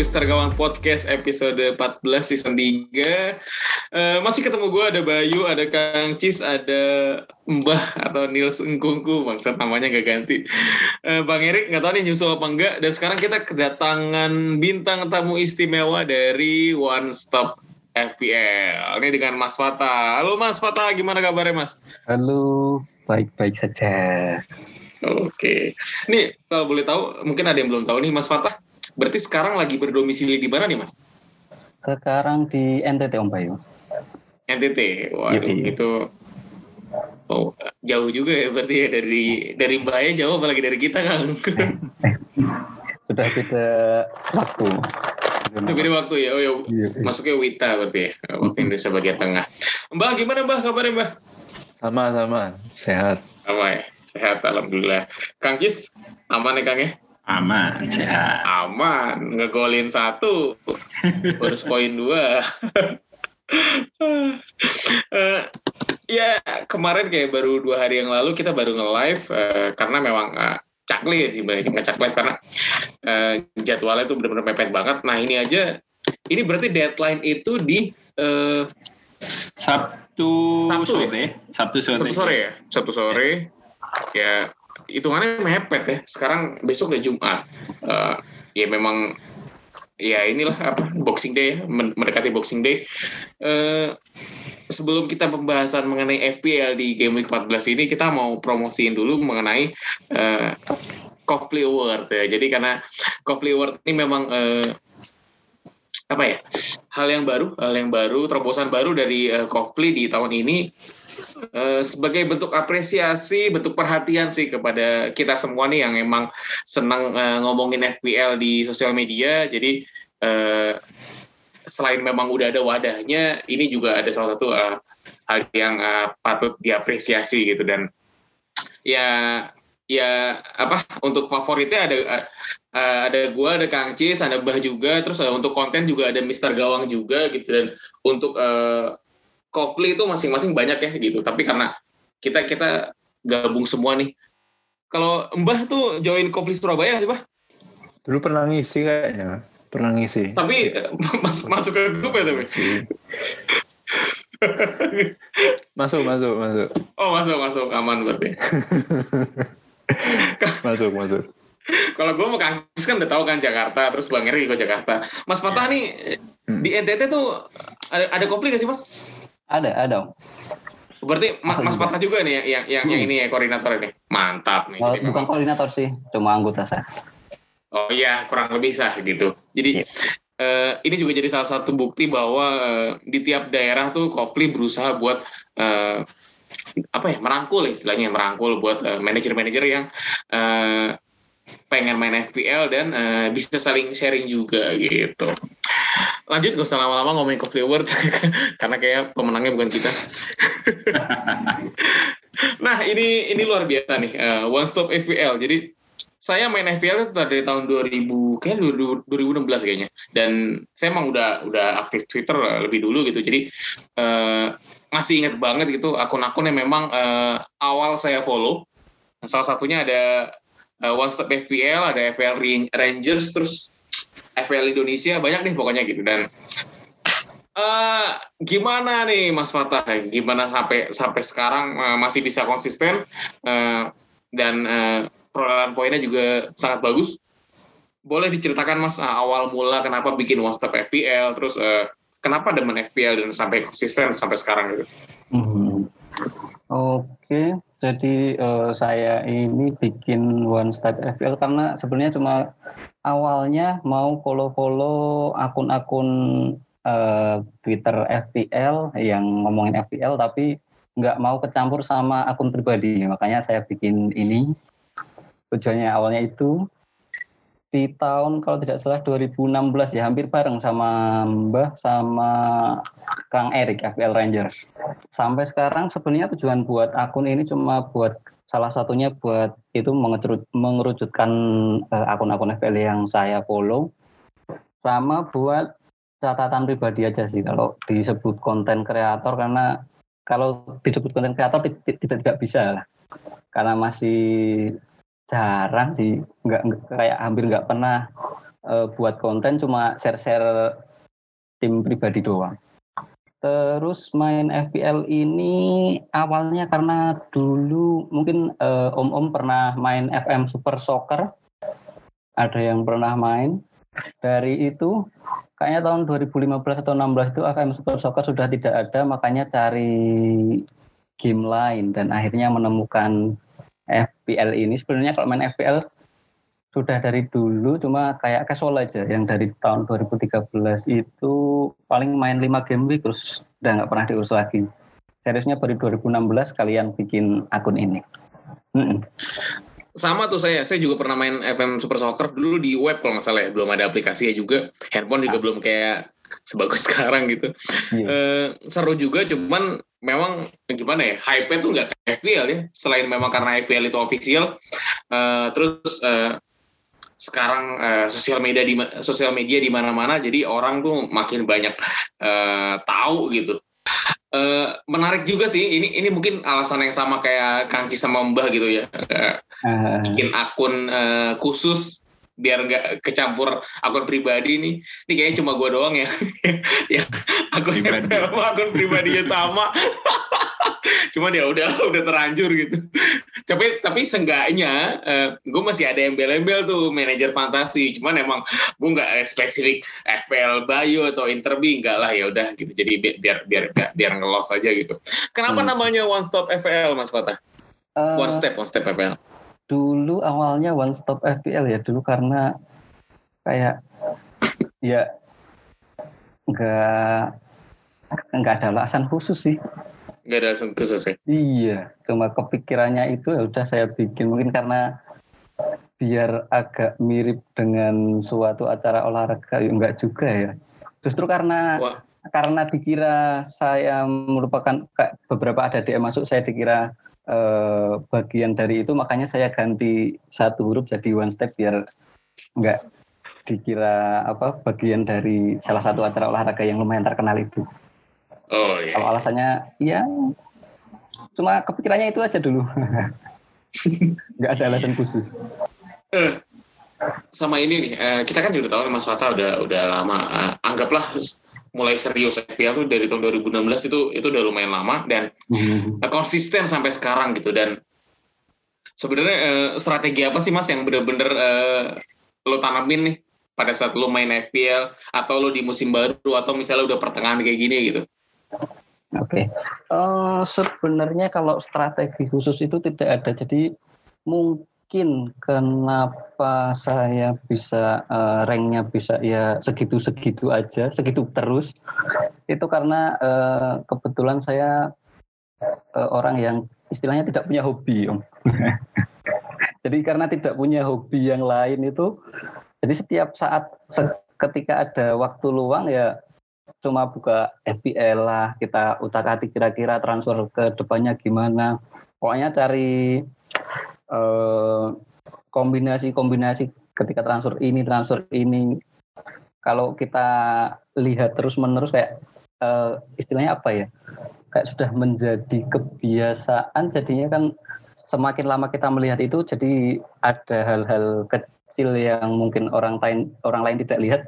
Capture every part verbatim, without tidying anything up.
Mister Gawang Podcast episode empat belas season tiga. Uh, masih ketemu gue, ada Bayu, ada Kang Cis, ada Mbah atau Nils Engkungku, bangsa namanya gak ganti. Uh, Bang Erik, gak tahu nih nyusul apa enggak. Dan sekarang kita kedatangan bintang tamu istimewa dari One Stop F P L. Ini dengan Mas Fata. Halo Mas Fata, gimana kabarnya Mas? Halo, baik-baik saja. Oke, nih kalau boleh tahu, mungkin ada yang belum tahu nih Mas Fata, berarti sekarang lagi berdomisili di mana nih Mas? Sekarang di N T T Om Bayu. N T T, waduh Yubi. Itu oh, jauh juga ya berarti ya dari dari Mbaknya jauh, apalagi dari kita kan? Sudah beda waktu. Sudah beda waktu ya, oh ya Yubi. Masuknya WITA berarti ya, waktu Indonesia bagian tengah. Mbak, gimana Mbak kabarnya Mbak? Sama-sama, sehat. Sama ya. Sehat, alhamdulillah. Kang Cis, aman ya Kang ya? Aman, sehat. Aman, ngegolin satu, bonus poin dua. uh, ya, kemarin kayak baru dua hari yang lalu kita baru nge-live, uh, karena memang uh, caklit sih, nge-cak live karena uh, jadwalnya itu benar-benar mepet banget. Nah ini aja, ini berarti deadline itu di... Uh, Sabtu, Sabtu sore ya? Sabtu sore. Sabtu sore ya? Sabtu sore. Ya hitungannya mepet ya, sekarang besok udah Jumat, uh, ya memang ya inilah apa Boxing Day ya, mendekati Boxing Day. Uh, sebelum kita pembahasan mengenai F P L di Game Week empat belas ini, kita mau promosiin dulu mengenai uh, Copley Award ya. Jadi karena Copley Award ini memang uh, apa ya, hal yang baru, hal yang baru, terobosan baru dari uh, Copley di tahun ini. Uh, sebagai bentuk apresiasi, bentuk perhatian sih kepada kita semua nih yang emang senang uh, ngomongin F P L di sosial media. Jadi uh, selain memang udah ada wadahnya, ini juga ada salah satu uh, hal yang uh, patut diapresiasi gitu. Dan ya ya apa untuk favoritnya ada uh, Uh, ada gue, ada Kang Cis, ada Mbah juga. Terus uh, untuk konten juga ada Mister Gawang juga gitu. Dan untuk uh, Copley itu masing-masing banyak ya gitu. Tapi karena kita kita gabung semua nih. Kalau Mbah tuh join Copley Surabaya sih Mbah? Dulu pernah ngisi kayaknya. Pernah ngisi. Tapi uh, mas- masuk ke grup ya tapi? masuk, masuk, masuk. Oh masuk, masuk. Aman berarti. masuk, masuk. Kalau gue mau Kang Cis kan udah tahu kan Jakarta, terus Bang Erik ke Jakarta. Mas Fata nih hmm. di N T T tuh ada ada Copley nggak sih Mas? Ada, ada. Berarti ma- Mas Fata juga nih yang yang hmm. yang ini ya koordinator ini. Mantap nih. Kalau bukan memang koordinator sih, cuma anggota sah. Oh iya, kurang lebih sah gitu. Jadi yes. uh, ini juga jadi salah satu bukti bahwa uh, di tiap daerah tuh Copley berusaha buat uh, apa ya merangkul istilahnya merangkul buat uh, manajer-manajer yang uh, pengen main F P L dan uh, bisa saling sharing juga gitu. Lanjut, gak usah lama-lama ngomongin Copley Award karena kayak pemenangnya bukan kita. Nah ini ini luar biasa nih, uh, One Stop F P L. Jadi saya main F P L itu dari tahun dua ribu, kayak dua ribu enam belas kayaknya. Dan saya emang udah udah aktif Twitter lebih dulu gitu. Jadi uh, masih ingat banget gitu akun-akun yang memang uh, awal saya follow. Salah satunya ada Uh, One Stop F P L, ada F P L Rangers, terus F P L Indonesia, banyak nih pokoknya gitu. Dan uh, gimana nih Mas Fata, gimana sampai sampai sekarang uh, masih bisa konsisten uh, dan uh, perolehan poinnya juga sangat bagus. Boleh diceritakan Mas uh, awal mula kenapa bikin One Stop F P L, terus uh, kenapa demen F P L dan sampai konsisten sampai sekarang gitu. Mm-hmm. Oke. Okay. Jadi uh, saya ini bikin One Stop F P L karena sebenarnya cuma awalnya mau follow-follow akun-akun uh, Twitter F P L yang ngomongin F P L, tapi nggak mau kecampur sama akun pribadi. Makanya saya bikin ini. Tujuannya awalnya itu di tahun kalau tidak salah dua ribu enam belas ya, hampir bareng sama Mbah sama Kang Erik F P L Rangers. Sampai sekarang sebenarnya tujuan buat akun ini cuma buat salah satunya buat itu mengerucutkan uh, akun-akun F P L yang saya follow, sama buat catatan pribadi aja sih kalau disebut konten kreator, karena kalau disebut konten kreator tidak bisa lah karena masih jarang sih, nggak kayak hampir nggak pernah uh, buat konten cuma share-share tim pribadi doang. Terus main F P L ini awalnya karena dulu mungkin uh, om-om pernah main F M Super Soccer. Ada yang pernah main. Dari itu kayaknya tahun dua ribu lima belas atau dua ribu enam belas itu F M Super Soccer sudah tidak ada, makanya cari game lain dan akhirnya menemukan F P L ini. Sebenarnya kalau main F P L sudah dari dulu, cuma kayak casual aja. Yang dari tahun dua ribu tiga belas itu paling main lima game week terus udah nggak pernah diurus lagi. Seriusnya baru dua ribu enam belas kalian bikin akun ini. Mm-mm. Sama tuh saya, saya juga pernah main F M Super Soccer dulu di web kalau nggak salah ya. Belum ada aplikasinya juga, handphone juga ah. belum kayak sebagus sekarang gitu. Yeah. E, seru juga, cuman memang gimana ya, hype-nya tuh nggak kayak F P L ya. Selain memang karena F P L itu official, e, terus... E, sekarang uh, sosial media di sosial media di mana-mana, jadi orang tuh makin banyak uh, tahu gitu. Uh, menarik juga sih ini ini mungkin alasan yang sama kayak Kanci sama Mbah gitu ya, uh, uh. bikin akun uh, khusus biar nggak kecampur akun pribadi nih. Ini kayaknya cuma gue doang ya, ya akun pribadinya akun pribadinya sama. Cuma ya udah udah terlanjur gitu. Tapi tapi seenggaknya uh, gue masih ada embel-embel tuh manajer fantasi. Cuman emang gue nggak spesifik F P L Bayu atau Interbi, nggak lah, ya udah gitu. Jadi bi- biar biar biar, biar ngelos aja gitu. Kenapa hmm. namanya One Stop F P L, Mas Fata? Uh, one Step One Step F P L. Dulu awalnya One Stop F P L ya dulu karena kayak ya nggak nggak ada alasan khusus sih. Gak ada alasan khusus ya? Iya, cuma kepikirannya itu ya udah saya bikin. Mungkin karena biar agak mirip dengan suatu acara olahraga, enggak juga ya. Justru karena Wah. karena dikira saya merupakan, beberapa ada D M masuk, saya dikira eh, bagian dari itu, makanya saya ganti satu huruf jadi one step biar enggak dikira apa bagian dari salah satu acara olahraga yang lumayan terkenal itu. Oh, iya. Kalau alasannya, ya cuma kepikirannya itu aja dulu. Nggak ada alasan khusus. Eh, sama ini nih, eh, kita kan juga tahu Mas Fata udah udah lama. Eh, anggaplah mulai serius F P L tuh dari tahun dua ribu enam belas itu itu udah lumayan lama dan mm-hmm. eh, konsisten sampai sekarang gitu. Dan sebenarnya eh, strategi apa sih Mas yang benar-benar eh, lo tanamin nih pada saat lo main F P L atau lo di musim baru atau misalnya udah pertengahan kayak gini gitu? Oke, okay. uh, sebenarnya kalau strategi khusus itu tidak ada. Jadi mungkin kenapa saya bisa uh, ranknya bisa ya segitu-segitu aja, segitu terus, itu karena uh, kebetulan saya uh, orang yang istilahnya tidak punya hobi, Om. Jadi karena tidak punya hobi yang lain itu, jadi setiap saat se- ketika ada waktu luang ya cuma buka F P L lah, kita utak-atik kira-kira transfer ke depannya gimana. Pokoknya cari eh, kombinasi-kombinasi ketika transfer ini, transfer ini. Kalau kita lihat terus-menerus kayak eh, istilahnya apa ya? Kayak sudah menjadi kebiasaan, jadinya kan semakin lama kita melihat itu, jadi ada hal-hal kecil yang mungkin orang lain orang lain tidak lihat,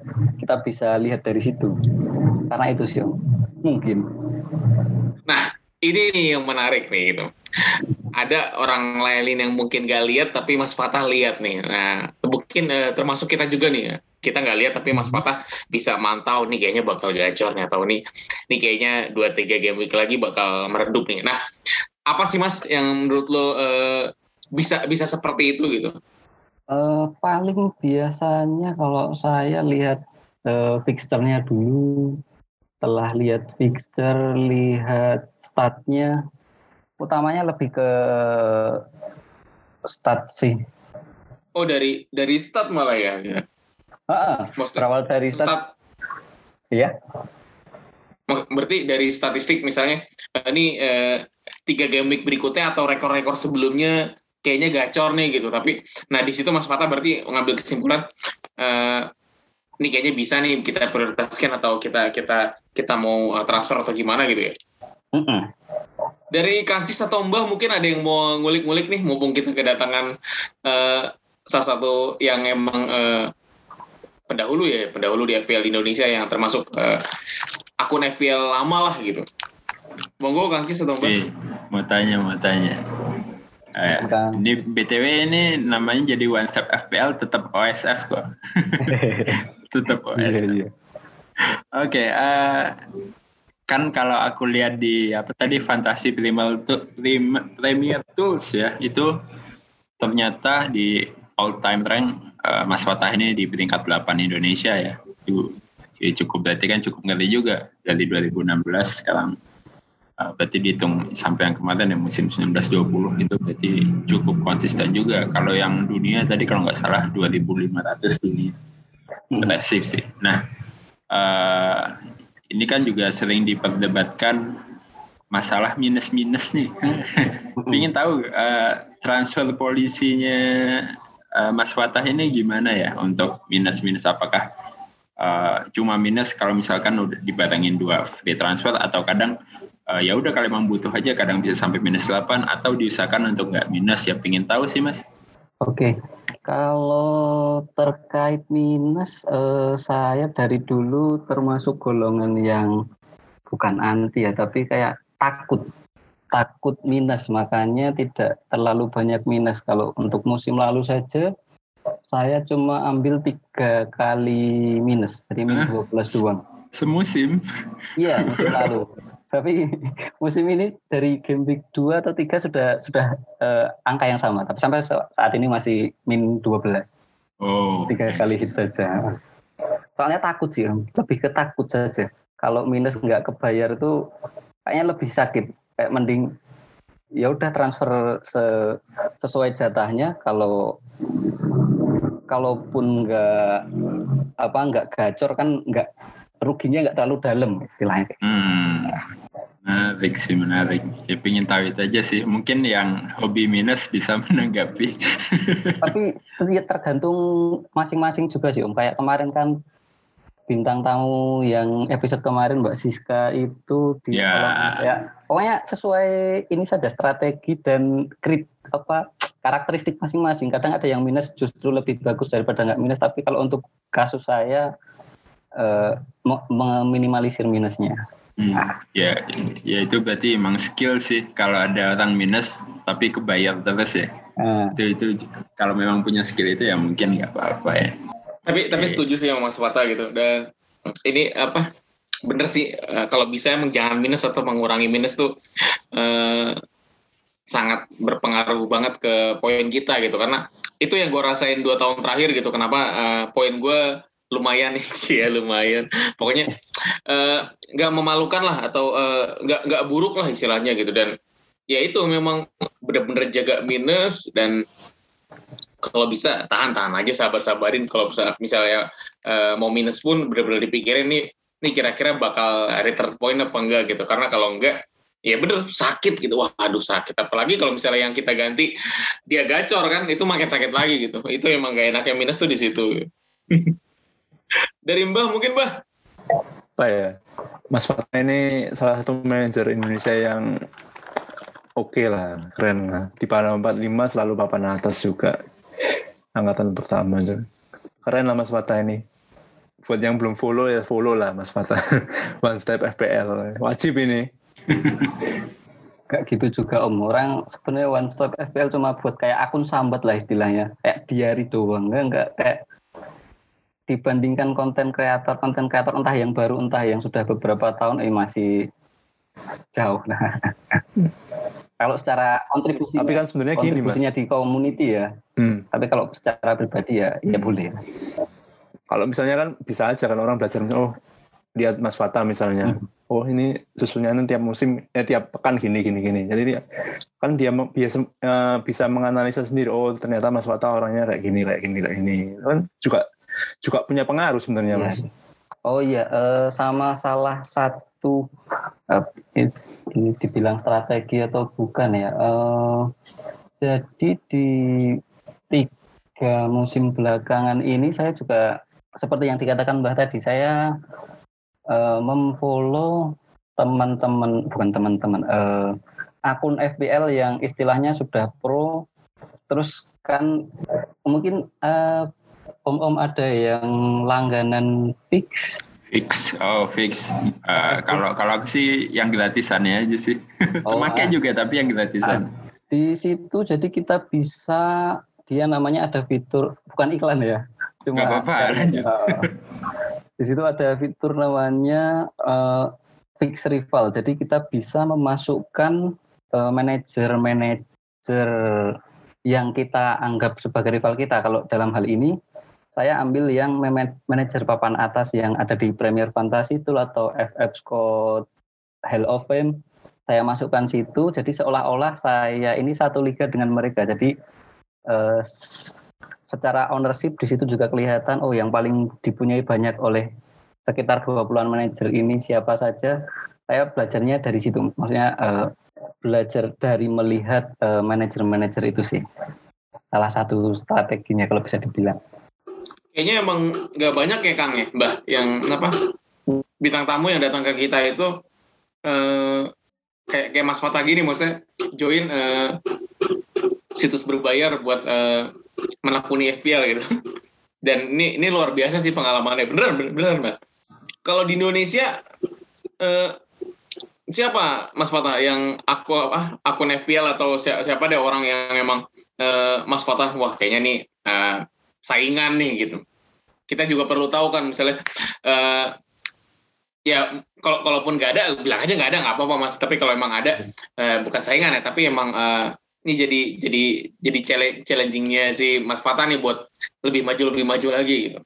kita bisa lihat dari situ. Karena itu sih mungkin. Nah, ini nih yang menarik nih itu. Ada orang lain yang mungkin gak lihat tapi Mas Fatah lihat nih. Nah, mungkin eh, termasuk kita juga nih. Kita gak lihat tapi Mas Fatah bisa mantau nih, kayaknya bakal gacor nih atau nih. Nih kayaknya dua tiga game week lagi bakal meredup nih. Nah, apa sih Mas yang menurut lo eh, bisa bisa seperti itu gitu? Eh, paling biasanya kalau saya lihat eh, fixture-nya dulu. Telah lihat fixture, lihat statnya, utamanya lebih ke stat sih. Oh dari dari stat malah ya? Ah, berawal dari stat. stat. Iya. Berarti dari statistik misalnya, ini tiga eh, game week berikutnya atau rekor-rekor sebelumnya kayaknya gacor nih gitu. Tapi, nah di situ Mas Fata berarti ngambil kesimpulan. Eh, ini kayaknya bisa nih kita prioritaskan atau kita kita kita mau transfer atau gimana gitu ya. Mm-mm. Dari Kancis atau Mbah mungkin ada yang mau ngulik-ngulik nih, mumpung kita kedatangan uh, salah satu yang emang uh, pendahulu ya, pendahulu di F P L Indonesia yang termasuk uh, akun F P L lama lah gitu. Monggo Kang Kis atau Mbak? Mau tanya, mau tanya. Eh, di B T W ini namanya jadi One Stop F P L, tetap O S F kok. Tetap O S F. Iya, iya. Oke, okay, uh, kan kalau aku lihat di apa tadi Fantasi Premier Tools ya, itu ternyata di all time rank uh, Mas Fata ini di peringkat delapan Indonesia ya. Cukup, berarti kan cukup ngeri juga dari dua ribu enam belas sekarang. Uh, berarti dihitung sampai yang kemarin ya musim sembilan belas dua puluh itu berarti cukup konsisten juga. Kalau yang dunia tadi kalau nggak salah dua ribu lima ratus dunia. Impresif sih. Nah, Uh, ini kan juga sering diperdebatkan masalah minus-minus nih. Ingin tahu uh, transfer polisinya uh, Mas Fatah ini gimana ya untuk minus-minus? Apakah uh, cuma minus kalau misalkan udah dibatangin dua free transfer, atau kadang uh, ya udah kalau emang butuh aja kadang bisa sampai minus delapan, atau diusahakan untuk nggak minus ya? Pengen tahu sih Mas. Oke. Okay. Kalau terkait minus, eh, saya dari dulu termasuk golongan yang bukan anti ya, tapi kayak takut. Takut minus, makanya tidak terlalu banyak minus. Kalau untuk musim lalu saja, saya cuma ambil tiga kali minus, dari minus dua belas doang. Semusim? Iya, musim lalu. Tapi musim ini dari game week dua atau tiga sudah sudah uh, angka yang sama, tapi sampai saat ini masih min dua belas. Oh. Tiga kali hit saja. Soalnya takut sih, lebih ketakut saja. Kalau minus nggak kebayar tuh kayaknya lebih sakit. Kayak mending ya udah transfer se- sesuai jatahnya. Kalau kalaupun nggak apa nggak gacor kan nggak, ruginya nggak terlalu dalam istilahnya. Hmm. Menarik sih, menarik. Ya pengen tahu itu aja sih. Mungkin yang hobi minus bisa menanggapi. Tapi ya tergantung masing-masing juga sih Om. Kayak kemarin kan bintang tamu yang episode kemarin Mbak Siska itu di ya. Kolom, ya. Pokoknya sesuai ini saja, strategi dan krit, apa karakteristik masing-masing. Kadang ada yang minus justru lebih bagus daripada nggak minus. Tapi kalau untuk kasus saya Uh, meminimalisir minusnya. Hmm. Ya, ya itu berarti emang skill sih. Kalau ada orang minus tapi kebayar terus ya. Uh. Itu itu kalau memang punya skill itu ya mungkin nggak apa-apa ya. Tapi tapi setuju sih sama Mas Fata gitu. Dan ini apa bener sih kalau bisa emang jangan minus atau mengurangi minus tuh eh, sangat berpengaruh banget ke poin kita gitu. Karena itu yang gue rasain dua tahun terakhir gitu. Kenapa eh, poin gue lumayan sih ya, lumayan. Pokoknya nggak uh, memalukan lah atau nggak uh, nggak buruk lah istilahnya gitu. Dan ya itu memang benar-benar jaga minus dan kalau bisa tahan-tahan aja, sabar-sabarin. Kalau misalnya uh, mau minus pun benar-benar dipikirin nih, nih kira-kira bakal return point apa enggak gitu. Karena kalau enggak, ya bener sakit gitu. Wah, aduh sakit. Apalagi kalau misalnya yang kita ganti dia gacor kan, itu makin sakit lagi gitu. Itu emang gak enaknya minus tuh di situ. Dari Mbah mungkin Mbah. Apa ya? Mas Fata ini salah satu manajer Indonesia yang oke okay lah, keren lah. Di papan empat puluh lima selalu papan atas juga. Angkatan pertama juga. Keren lah Mas Fata ini. Buat yang belum follow ya follow lah Mas Fata. One Step F P L. Wajib ini. Gak gitu juga Om. Orang sebenarnya One Step F P L cuma buat kayak akun sambat lah istilahnya. Kayak diari doang. Enggak kayak dibandingkan konten kreator, konten kreator entah yang baru, entah yang sudah beberapa tahun, eh masih jauh. Nah, kalau secara kontribusinya, tapi kan sebenarnya kontribusinya gini, Mas, di community ya. Hmm. Tapi kalau secara pribadi ya, ya boleh. Kalau misalnya kan bisa aja kan orang belajar, oh lihat Mas Fata misalnya, hmm. oh ini susunya tiap musim, eh, tiap pekan gini gini gini. Jadi dia, kan dia biasa eh, bisa menganalisa sendiri. Oh ternyata Mas Fata orangnya kayak gini, kayak gini, kayak gini. Kan juga juga punya pengaruh sebenarnya Mas. Oh iya, eh, sama salah satu eh, ini dibilang strategi atau bukan ya. Eh, jadi di tiga musim belakangan ini saya juga seperti yang dikatakan Mbah tadi, saya eh, memfollow teman-teman, bukan teman-teman, eh, akun F P L yang istilahnya sudah pro, terus kan mungkin eh, om-om ada yang langganan fix? Fix, oh fix. Uh, kalau kalau aku sih yang gratisannya aja sih. Oh, Pemakai ah. juga tapi yang gratisan. Ah. Di situ jadi kita bisa, dia namanya ada fitur, bukan iklan ya. Cuma gak apa-apa, lanjut. Uh, di situ ada fitur namanya uh, fix rival. Jadi kita bisa memasukkan uh, manajer-manajer yang kita anggap sebagai rival kita. Kalau dalam hal ini, saya ambil yang manajer papan atas yang ada di Premier Fantasy itu atau F F Scott Hall of Fame. Saya masukkan situ, jadi seolah-olah saya ini satu liga dengan mereka. Jadi eh, secara ownership di situ juga kelihatan, oh yang paling dipunyai banyak oleh sekitar dua puluhan manajer ini siapa saja. Saya belajarnya dari situ, maksudnya eh, belajar dari melihat eh, manajer-manajer itu sih. Salah satu strateginya kalau bisa dibilang. Kayaknya emang nggak banyak ya Kang ya, Mbah, yang apa bintang tamu yang datang ke kita itu eh, kayak kayak Mas Fata gini, maksudnya join uh, situs berbayar buat uh, menakuni F P L gitu. Dan ini ini luar biasa sih pengalamannya, beneran beneran Mbak. Kalau di Indonesia uh, siapa Mas Fata yang aku apa akun F P L atau siapa deh orang yang memang uh, Mas Fata wah kayaknya nih uh, saingan nih gitu. Kita juga perlu tahu kan misalnya. Uh, Ya, kalau kalaupun nggak ada, bilang aja nggak ada, nggak apa-apa Mas. Tapi kalau emang ada, eh, bukan saingan ya, tapi emang eh, ini jadi jadi jadi challenging-nya si Mas Fata nih buat lebih maju lebih maju lagi. Gitu.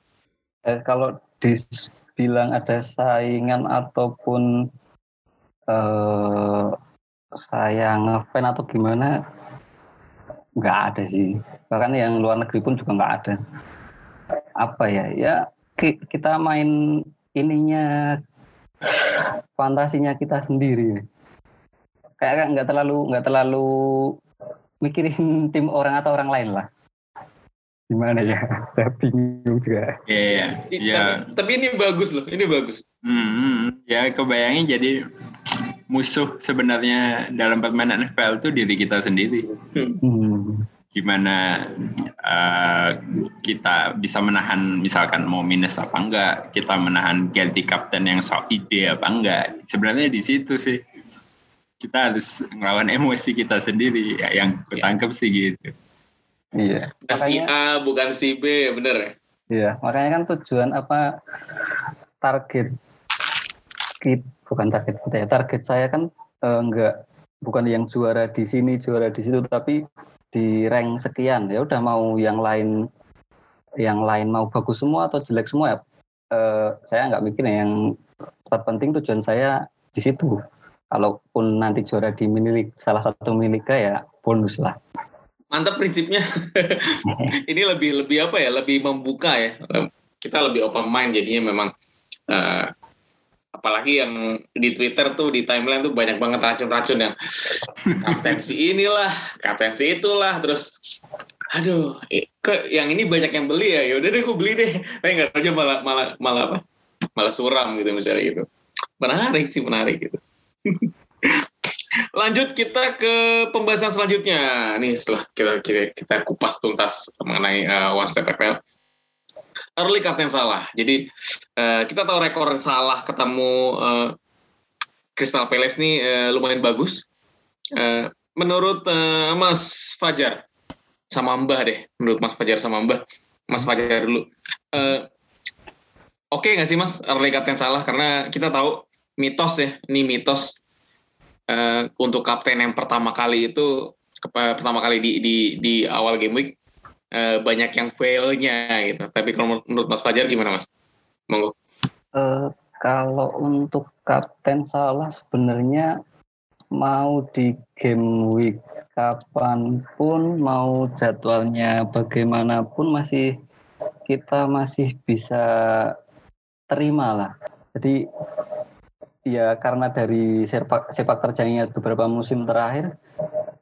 Eh, kalau dibilang ada saingan ataupun eh, saya ngefan atau gimana, nggak ada sih. Bahkan yang luar negeri pun juga nggak ada. Apa ya? Ya kita main ininya. Fantasinya kita sendiri, kayak nggak terlalu nggak terlalu mikirin tim orang atau orang lain lah. Gimana ya? Saya bingung juga. Iya. Yeah, yeah. Tapi ini bagus loh, ini bagus. Hmm, ya kebayangin jadi musuh sebenarnya dalam permainan F P L itu diri kita sendiri. Hmm. Gimana uh, kita bisa menahan misalkan mau minus apa enggak, kita menahan ganti kapten yang sok ide apa enggak. Sebenarnya di situ sih kita harus ngelawan emosi kita sendiri ya, yang ketangkep ya. Sih gitu. Iya. Bukan si A, bukan si B, bener ya? Iya, makanya kan tujuan apa target kita, bukan target kita ya, target saya kan eh, enggak, bukan yang juara di sini, juara di situ, tapi di rank sekian, ya udah mau yang lain yang lain mau bagus semua atau jelek semua ya, e, saya nggak mikir yang terpenting tujuan saya di situ. Kalaupun nanti juara di minilik salah satu minilik ya bonus lah. Mantap prinsipnya. Ini lebih lebih apa ya, lebih membuka ya, kita lebih open mind jadinya memang. Uh, apalagi yang di Twitter tuh, di timeline tuh banyak banget racun-racun yang kapten si inilah, kapten si itulah, terus aduh, ke, yang ini banyak yang beli ya, yaudah deh gue beli deh, tapi nggak aja malah malah malah apa, malah suram gitu misalnya gitu, menarik sih menarik gitu. Lanjut kita ke pembahasan selanjutnya nih setelah kita kita, kita kupas tuntas mengenai uh, One Step F P L. Early kapten Salah. Jadi uh, kita tahu rekor Salah ketemu uh, Crystal Palace nih uh, lumayan bagus. Uh, menurut uh, Mas Fajar sama Mbah deh. Menurut Mas Fajar sama Mbah. Mas Fajar dulu. Uh, Oke okay nggak sih Mas early kapten Salah? Karena kita tahu mitos ya. Ini mitos uh, untuk kapten yang pertama kali itu pertama kali di di, di awal game week. Uh, banyak yang failnya gitu. Tapi kalau menurut Mas Fajar gimana Mas? Monggo. Uh, kalau untuk kapten Salah sebenarnya mau di game week kapanpun, mau jadwalnya bagaimanapun masih kita masih bisa terima lah. Jadi ya karena dari sepak, sepak terjangnya beberapa musim terakhir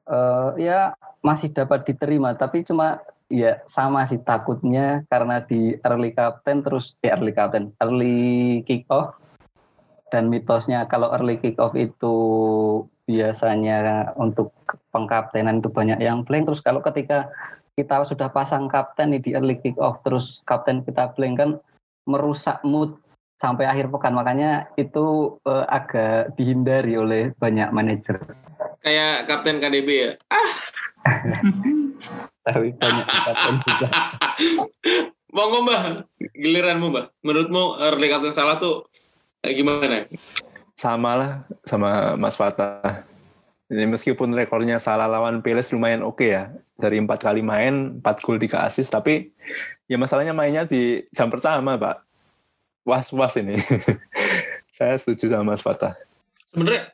uh, ya masih dapat diterima. Tapi cuma ya sama sih takutnya karena di early captain terus di eh, early captain, early kick off dan mitosnya kalau early kick off itu biasanya untuk pengkaptenan itu banyak yang blank, terus kalau ketika kita sudah pasang kapten nih di early kick off, terus kapten kita blank kan merusak mood sampai akhir pekan. Makanya itu eh, agak dihindari oleh banyak manajer. Kayak kapten K D B ya. Ah. Tapi banyak kapten juga. Bang Mbah, giliranmu Mbah. Menurutmu early kapten Salah tuh gimana? Sama lah sama Mas Fata. Jadi meskipun rekornya Salah lawan Palace lumayan oke okay ya. Dari empat kali main, empat gol, tiga assist. Tapi ya masalahnya mainnya di jam pertama, Pak. Was-was ini. Saya setuju sama Mas Fata. Sebenarnya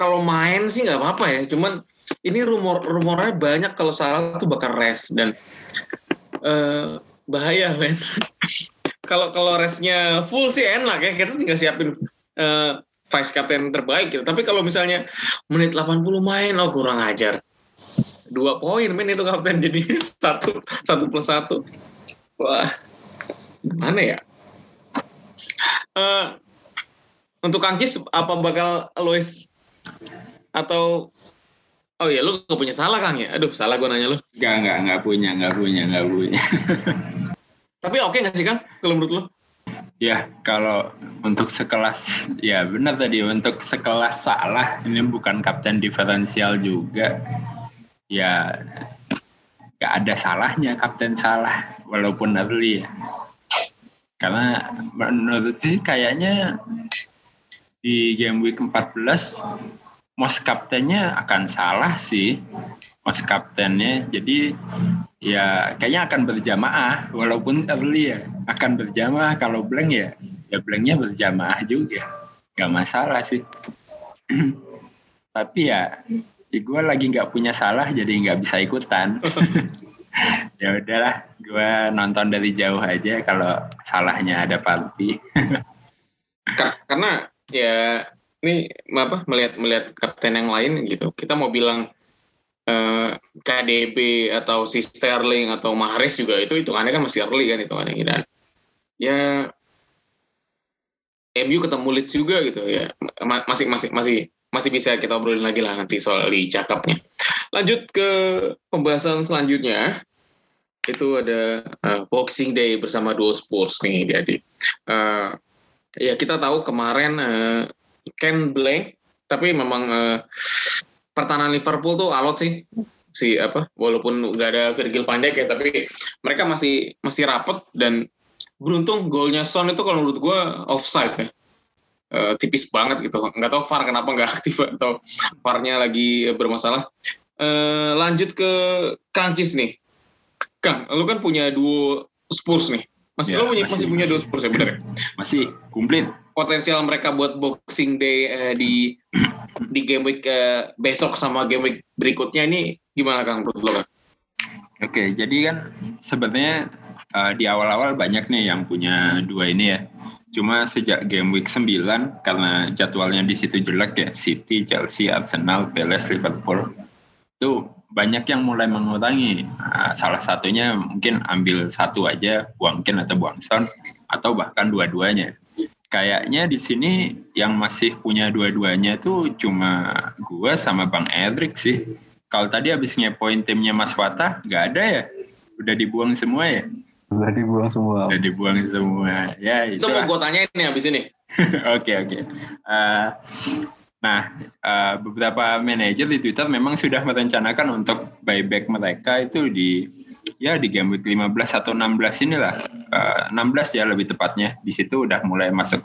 kalau main sih nggak apa-apa ya. Cuman ini rumor-rumornya banyak kalau Salah tuh bakal rest. Dan uh, bahaya, men. Kalau kalau restnya full sih enak ya. Kita tinggal siapin... Uh, vice captain terbaik gitu. Tapi kalau misalnya menit delapan puluh main, oh kurang ajar. Dua poin main itu kapten jadi satu, satu plus satu. Wah, gimana ya? Uh, untuk Kangkis, apa bakal Luis atau oh iya, lu gak punya Salah Kang ya? Aduh, salah gue nanya lu. Gak, gak, gak punya, gak punya, gak punya. Tapi oke gak sih Kang, kalau menurut lu? Ya, kalau untuk sekelas, ya benar tadi, untuk sekelas Salah, ini bukan kapten diferensial juga. Ya, gak ada salahnya kapten Salah, walaupun early ya. Karena menurut sih kayaknya di game week empat belas, most kaptennya akan Salah sih. Most kaptennya, jadi... Ya kayaknya akan berjamaah walaupun early ya akan berjamaah, kalau blank ya ya blanknya berjamaah juga nggak masalah sih. Tapi ya, ya gue lagi nggak punya Salah jadi nggak bisa ikutan. Ya udahlah, gue nonton dari jauh aja kalau salahnya ada party. Karena ya ini apa melihat melihat kapten yang lain gitu, kita mau bilang K D B atau si Sterling atau Mahrez juga itu hitungannya kan masih early kan hitungannya. Dan ya M U ketemu Leeds juga gitu ya, masih masih masih masih bisa kita obrolin lagi lah nanti soal di cakapnya. Lanjut ke pembahasan selanjutnya, itu ada uh, Boxing Day bersama Duo Sports nih. Jadi uh, ya kita tahu kemarin uh, Kane blank, tapi memang uh, pertahanan Liverpool tuh alot sih, si apa walaupun nggak ada Virgil van Dijk ya, tapi mereka masih masih rapet. Dan beruntung golnya Son itu kalau menurut gue offside ya, e, tipis banget gitu, nggak tahu V A R kenapa nggak aktif atau V A R-nya lagi bermasalah. E, lanjut ke Kangcis nih, Kang, lu kan punya duo Spurs nih, masih ya, lo punya, masih, masih punya duo Spurs ya bener ya? Masih komplit. Potensial mereka buat Boxing Day eh, di di game week eh, besok sama game week berikutnya ini gimana Kang menurut lo? Oke, jadi kan sebenarnya uh, di awal-awal banyak nih yang punya dua ini ya. Cuma sejak game week sembilan karena jadwalnya di situ jelek ya, City, Chelsea, Arsenal, Palace, Liverpool. Itu banyak yang mulai mengurangi. Nah, salah satunya mungkin ambil satu aja, buang Kane atau buang Son atau bahkan dua-duanya. Kayaknya di sini yang masih punya dua-duanya itu cuma gue sama Bang Erik sih. Kalau tadi habis ngepoin timnya Mas Fata, nggak ada ya? Udah dibuang semua ya? Udah dibuang semua. Udah dibuang semua. Ya, itu mau gue tanyain nih habis ini. Oke, oke. Uh, nah, uh, beberapa manajer di Twitter memang sudah merencanakan untuk buyback mereka itu di... Ya di game week lima belas atau enam belas inilah, uh, enam belas ya lebih tepatnya. Di situ udah mulai masuk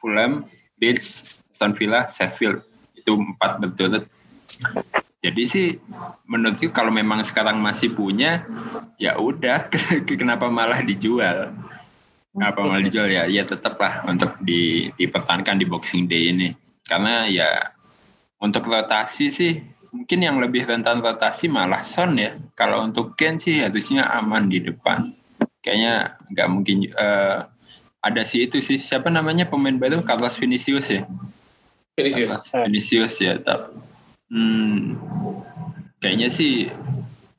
Fulham, Leeds, Aston Villa, Sheffield. Itu empat berturut. Jadi sih menurutku kalau memang sekarang masih punya, ya udah. Kenapa malah dijual? Kenapa malah dijual ya? Ya tetaplah untuk di, dipertahankan di Boxing Day ini. Karena ya untuk rotasi sih. Mungkin yang lebih rentan rotasi malah Son ya. Kalau untuk Kane sih harusnya aman di depan. Kayaknya nggak mungkin. Uh, ada si itu sih. Siapa namanya pemain baru? Carlos Vinicius ya? Vinicius. Vinicius ya. Tapi, hmm, kayaknya sih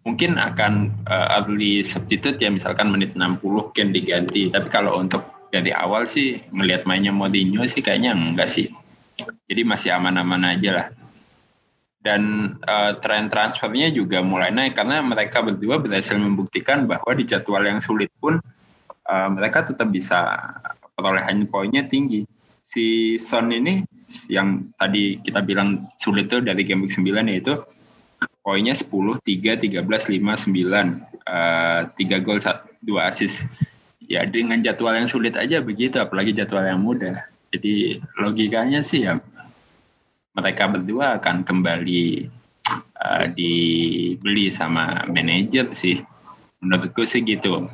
mungkin akan uh, early substitute ya. Misalkan menit enam puluh Kane diganti. Tapi kalau untuk dari awal sih ngelihat mainnya Mourinho sih kayaknya enggak sih. Jadi masih aman-aman aja lah. Dan uh, tren transfernya juga mulai naik karena mereka berdua berhasil membuktikan bahwa di jadwal yang sulit pun uh, mereka tetap bisa perolehan poinnya tinggi. Si Son ini yang tadi kita bilang sulit tuh dari game week sembilan, yaitu poinnya sepuluh, tiga, tiga belas, lima, sembilan, uh, tiga gol, dua assist. Ya dengan jadwal yang sulit aja begitu, apalagi jadwal yang mudah. Jadi logikanya sih ya mereka berdua akan kembali uh, dibeli sama manajer sih. Menurutku sih gitu.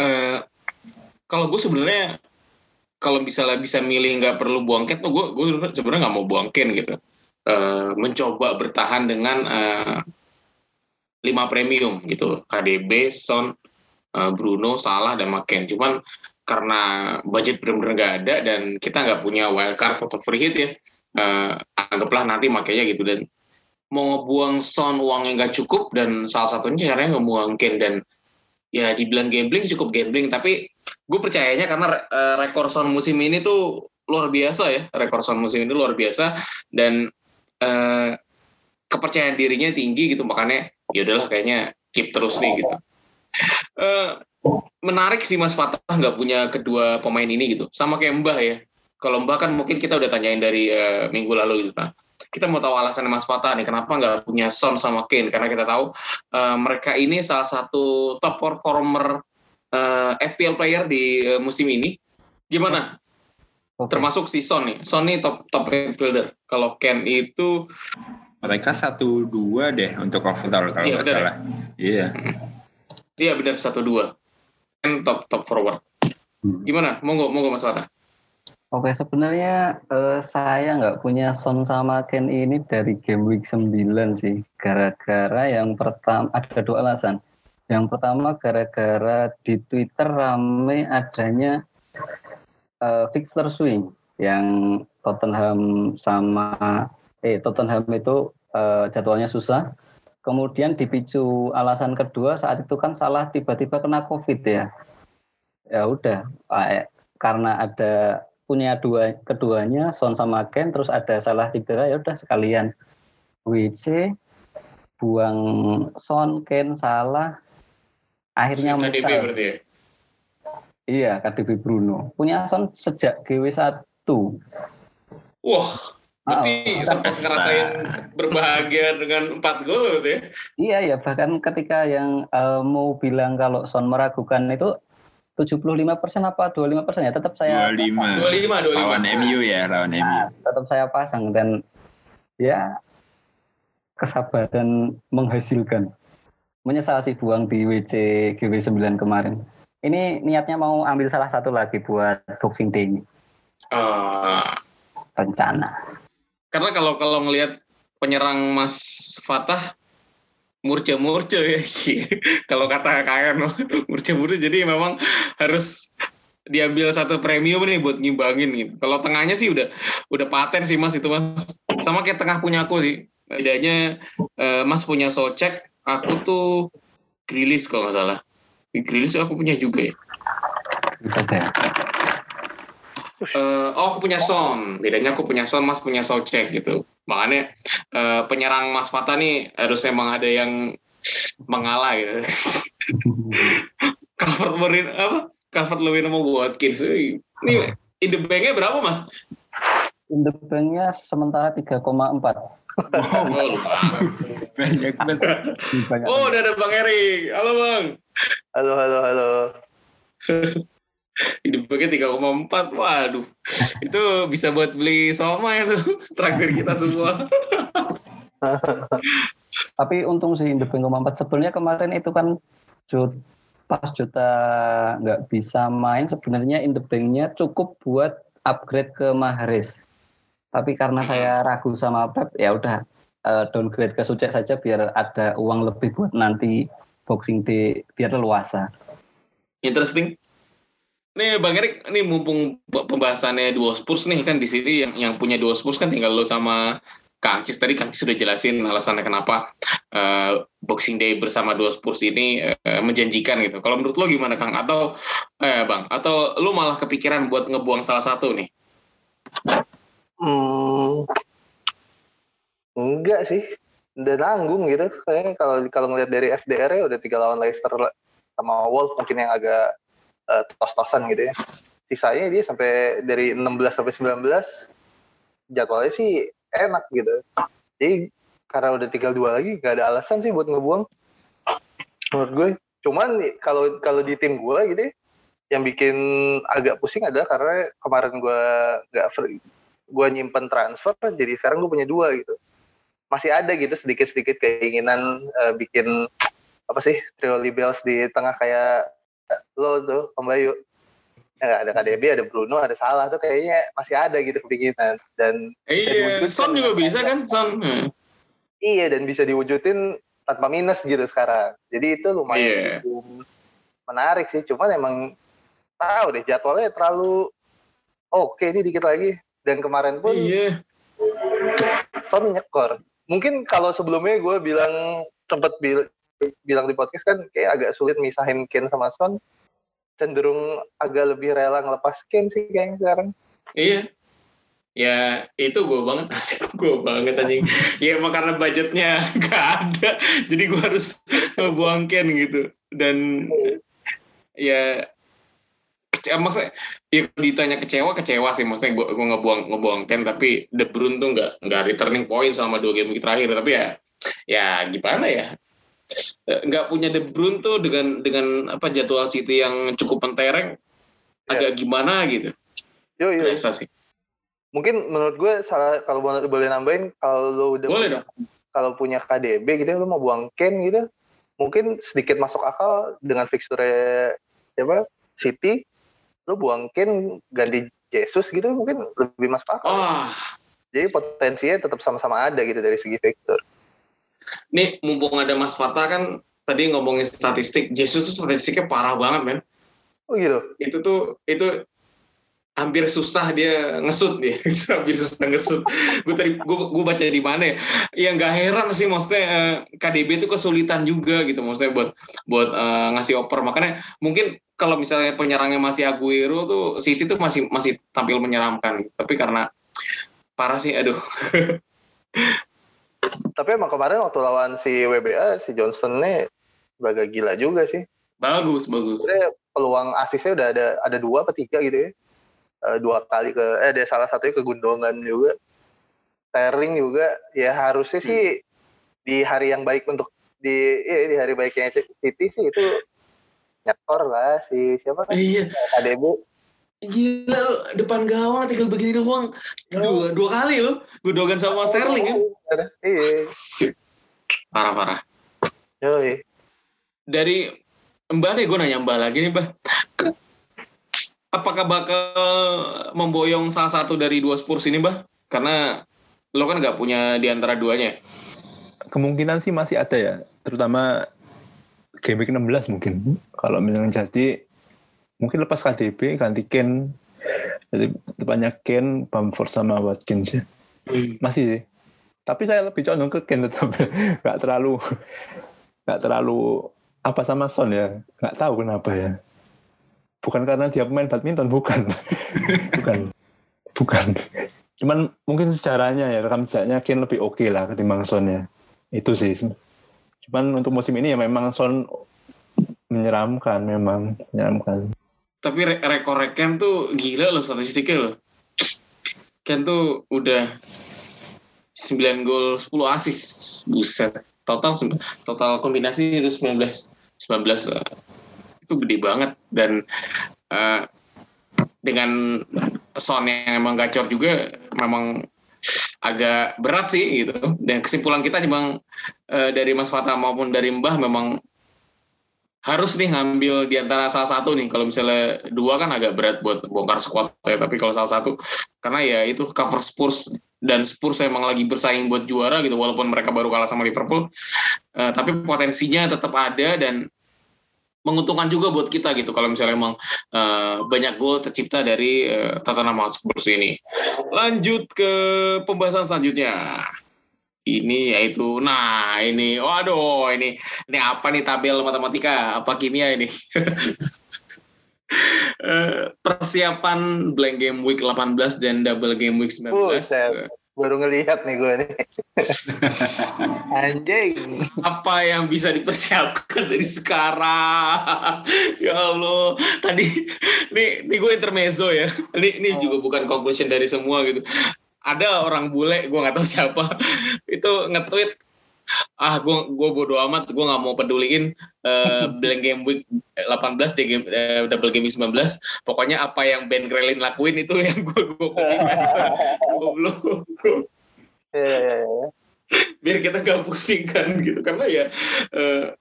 Uh, kalau gue sebenarnya kalau misalnya bisa milih nggak perlu buang Kane, tuh gue gue sebenarnya nggak mau buang Kane gitu. Uh, mencoba bertahan dengan uh, lima premium gitu. K D B, Son, uh, Bruno, Salah, dan Kane. Cuman karena budget benar-benar nggak ada dan kita nggak punya wildcard atau free hit ya. Uh, anggaplah nanti makanya gitu, dan mau ngebuang Son uangnya nggak cukup, dan salah satunya caranya ngebuang Kane. Dan ya dibilang gambling, cukup gambling, tapi gue percayanya karena uh, rekor Son musim ini tuh luar biasa ya, rekor Son musim ini luar biasa, dan uh, kepercayaan dirinya tinggi gitu, makanya ya udahlah kayaknya keep terus nih gitu. Uh, menarik sih Mas Fata nggak punya kedua pemain ini gitu, sama kayak Mbah ya. Kalau Mbak kan mungkin kita udah tanyain dari uh, minggu lalu gitu, Pak. Kita mau tahu alasan Mas Fata nih, kenapa nggak punya Son sama Kane? Karena kita tahu uh, mereka ini salah satu top performer uh, F P L player di uh, musim ini. Gimana? Okay. Termasuk si Son nih. Son nih top top midfielder. Kalau Kane itu mereka satu dua deh untuk overall kalau nggak salah. Iya. Iya benar satu dua. Kane top top forward. Gimana? Monggo monggo Mas Fata. Oke, sebenarnya eh, saya nggak punya Son sama Kane ini dari game week sembilan sih. Gara-gara yang pertama, ada dua alasan. Yang pertama gara-gara di Twitter rame adanya eh, fixture swing. Yang Tottenham sama, eh Tottenham itu eh, jadwalnya susah. Kemudian dipicu alasan kedua, saat itu kan Salah tiba-tiba kena COVID ya. Ya udah, eh, karena ada punya dua keduanya Son sama Kane, terus ada Salah cedera, ya udah sekalian W C buang Son, Kane, Salah, akhirnya K D B berarti ya? Iya, K D B Bruno punya Son sejak G W satu. Wah, berarti oh, sempat ngerasain berbahagia dengan empat gol berarti ya? Iya, ya, bahkan ketika yang uh, mau bilang kalau Son meragukan itu tujuh puluh lima persen apa dua puluh lima persen ya, tetap saya dua puluh lima, dua puluh lima, dua puluh lima. Lawan M U ya, lawan M U. Nah, tetap saya pasang dan ya kesabaran menghasilkan. Menyesal sih buang di W C G W sembilan kemarin. Ini niatnya mau ambil salah satu lagi buat Boxing Day ini. Uh, rencana. Karena kalau kalau ngelihat penyerang Mas Fatah murce-murce ya sih. Kalau kata K M murce-murce, jadi memang harus diambil satu premium nih buat ngimbangin gitu. Kalau tengahnya sih udah udah paten sih Mas itu Mas. Sama kayak tengah punya aku sih. Bedanya eh, Mas punya Socek, aku tuh Grealish kalau nggak salah. Grealish aku punya juga ya. Bisa, ya. Uh, oh aku punya Son, bedanya aku punya Son, Mas punya Socek gitu. Makanya uh, penyerang Mas Fata nih harus emang ada yang mengalah gitu. Calvert-Lewin apa? Calvert-Lewin mau buat kids. Ini in the bank-nya berapa Mas? In the bank-nya sementara tiga koma empat. Wow, banyak banget. Oh udah ada Bang Erik. Halo Bang. Halo halo halo. Dibagi tiga koma empat, waduh, itu bisa buat beli soma itu, traktir kita semua. Tapi untung sih tiga koma empat, sebenarnya kemarin itu kan jut, pas Juta nggak bisa main, sebenarnya in the bank-nya cukup buat upgrade ke Mahrez. Tapi karena saya ragu sama Pep, ya udah uh, downgrade ke Socek saja biar ada uang lebih buat nanti Boxing Day biar leluasa. Interesting. Nih Bang Erik, ini mumpung pembahasannya duo Spurs nih kan di sini yang yang punya duo Spurs kan tinggal lo sama Kang Cis. Tadi Kang Cis sudah jelasin alasannya kenapa uh, Boxing Day bersama duo Spurs ini uh, menjanjikan gitu. Kalau menurut lo gimana Kang? Atau eh Bang, atau lo malah kepikiran buat ngebuang salah satu nih? Hmm, juga sih. Udah nanggung gitu. Kayaknya kalau kalau ngelihat dari F D R ya udah tiga lawan Leicester sama Wolves mungkin yang agak uh, tos-tosan gitu ya. Sisanya dia sampai dari enam belas sampai sembilan belas jadwalnya sih enak gitu. Jadi karena udah tinggal dua lagi gak ada alasan sih buat ngebuang. Menurut gue, cuman kalau kalau di tim gue gitu ya, yang bikin agak pusing adalah karena kemarin gue nggak free, gue nyimpen transfer, jadi sekarang gue punya dua gitu. Masih ada gitu sedikit-sedikit keinginan uh, bikin apa sih trio libels di tengah kayak lo tuh, Bayu. Ya, ada K D B, ada Bruno, ada Salah tuh kayaknya masih ada gitu keinginan. Dan eh, iya, Son juga bisa kan, Son. Hmm. Iya, dan bisa diwujudin tanpa minus gitu sekarang. Jadi itu lumayan yeah. menarik sih. Cuman emang tahu deh jadwalnya terlalu oke okay, ini dikit lagi. Dan kemarin pun yeah. Son nyekor. Mungkin kalau sebelumnya gue bilang sempet bil- bilang di podcast kan kayak agak sulit misahin Kane sama Son. Cenderung agak lebih rela ngelepas Kane sih kayaknya sekarang. Iya. Ya itu gue banget, asik gue banget anjing. Ya emang karena budgetnya gak ada, jadi gue harus ngebuang Kane gitu. Dan ya kece- maksudnya ya, ditanya kecewa, kecewa sih. Maksudnya gue gue ngebuang ngebuang Kane, tapi De Bruyne tuh nggak nggak returning point selama dua game terakhir. Tapi ya ya gimana ya, nggak punya De Bruyne tuh dengan dengan apa jadwal City yang cukup mentereng yeah. agak gimana gitu. Yo yo. Biasa sih. Mungkin menurut gue salah, kalau boleh nambahin, kalau lo udah boleh punya, kalau punya K D B gitu, lo mau buang Kane gitu, mungkin sedikit masuk akal dengan fixture-nya siapa City, lo buang Kane ganti Jesus gitu mungkin lebih masuk akal. Oh. Jadi potensinya tetap sama-sama ada gitu dari segi fixture. Nih mumpung ada Mas Fata kan tadi ngomongin statistik, Jesus tuh statistiknya parah banget men. Oh gitu. Itu tuh itu. hampir susah dia ngesut dia hampir susah ngesut gue tadi gue gue baca di mana ya, ya nggak heran sih maksudnya K D B itu kesulitan juga gitu maksudnya buat buat uh, ngasih oper. Makanya mungkin kalau misalnya penyerangnya masih Aguero tuh City tuh masih masih tampil menyeramkan, tapi karena parah sih aduh. Tapi emang kemarin waktu lawan si W B A si Johnson nih agak gila juga sih, bagus bagus. Jadi peluang asisnya udah ada ada dua atau tiga gitu ya. Dua kali ke, eh ada salah satunya ke Gundongan juga, Sterling juga, ya harusnya hmm. sih di hari yang baik untuk di, ya di hari baiknya City sih itu nyetor lah si siapa kan? Iya. K D B. Gila lu, depan gawang tinggal begini doang, dua dua kali lu, Gundongan sama Sterling kan? Ya? Iya. Parah parah. Yoi. Dari Mbah nih, gue nanya Mbah lagi nih Mbah. Apakah bakal memboyong salah satu dari dua Spurs ini, Mbah? Karena lo kan nggak punya di antara duanya. Kemungkinan sih masih ada ya. Terutama game week enam belas mungkin. Kalau misalnya jadi, mungkin lepas K D B, ganti Kane. Jadi depannya Kane, Bamford sama Watkins ya. Hmm. Masih sih. Tapi saya lebih condong ke Kane tetap. Nggak terlalu, nggak terlalu apa sama Son ya. Nggak tahu kenapa ya. Bukan karena dia pemain badminton, bukan. bukan. Bukan. Cuman mungkin sejarahnya ya, rekam sejarahnya Kane lebih oke okay lah ketimbang Son ya. Itu sih. Cuman untuk musim ini ya memang Son menyeramkan, memang menyeramkan. Tapi re- rekor Kane tuh gila loh statistiknya loh. Kane tuh udah sembilan gol, sepuluh asis. Buset. Total total kombinasi itu sembilan belas itu gede banget. Dan uh, dengan Son yang emang gacor juga memang agak berat sih gitu. Dan kesimpulan kita memang uh, dari Mas Fata maupun dari Mbah memang harus nih ngambil di antara salah satu nih. Kalau misalnya dua kan agak berat buat bongkar squad ya, tapi kalau salah satu karena ya itu cover Spurs, dan Spurs emang lagi bersaing buat juara gitu walaupun mereka baru kalah sama Liverpool, uh, tapi potensinya tetap ada dan menguntungkan juga buat kita gitu kalau misalnya emang uh, banyak gol tercipta dari uh, Tottenham Hotspur ini. Lanjut ke pembahasan selanjutnya. Ini yaitu nah ini waduh ini ini apa nih tabel matematika apa kimia ini. uh, persiapan blank game week delapan belas dan double game week sembilan belas. Oh, Baru ngelihat nih gue nih. Anjing. Apa yang bisa dipersiapkan dari sekarang? Ya Allah. Tadi, nih, nih gue intermezzo ya. Ini, ini juga bukan conclusion dari semua gitu. Ada orang bule, gue gak tahu siapa. Itu nge-tweet. Ah, gue gue bodo amat, gue nggak mau peduliin uh, blank game week delapan belas, game, uh, double game week sembilan belas. Pokoknya apa yang Ben Krelin lakuin itu yang gue gue belum. Biar kita nggak pusing kan gitu, karena ya uh,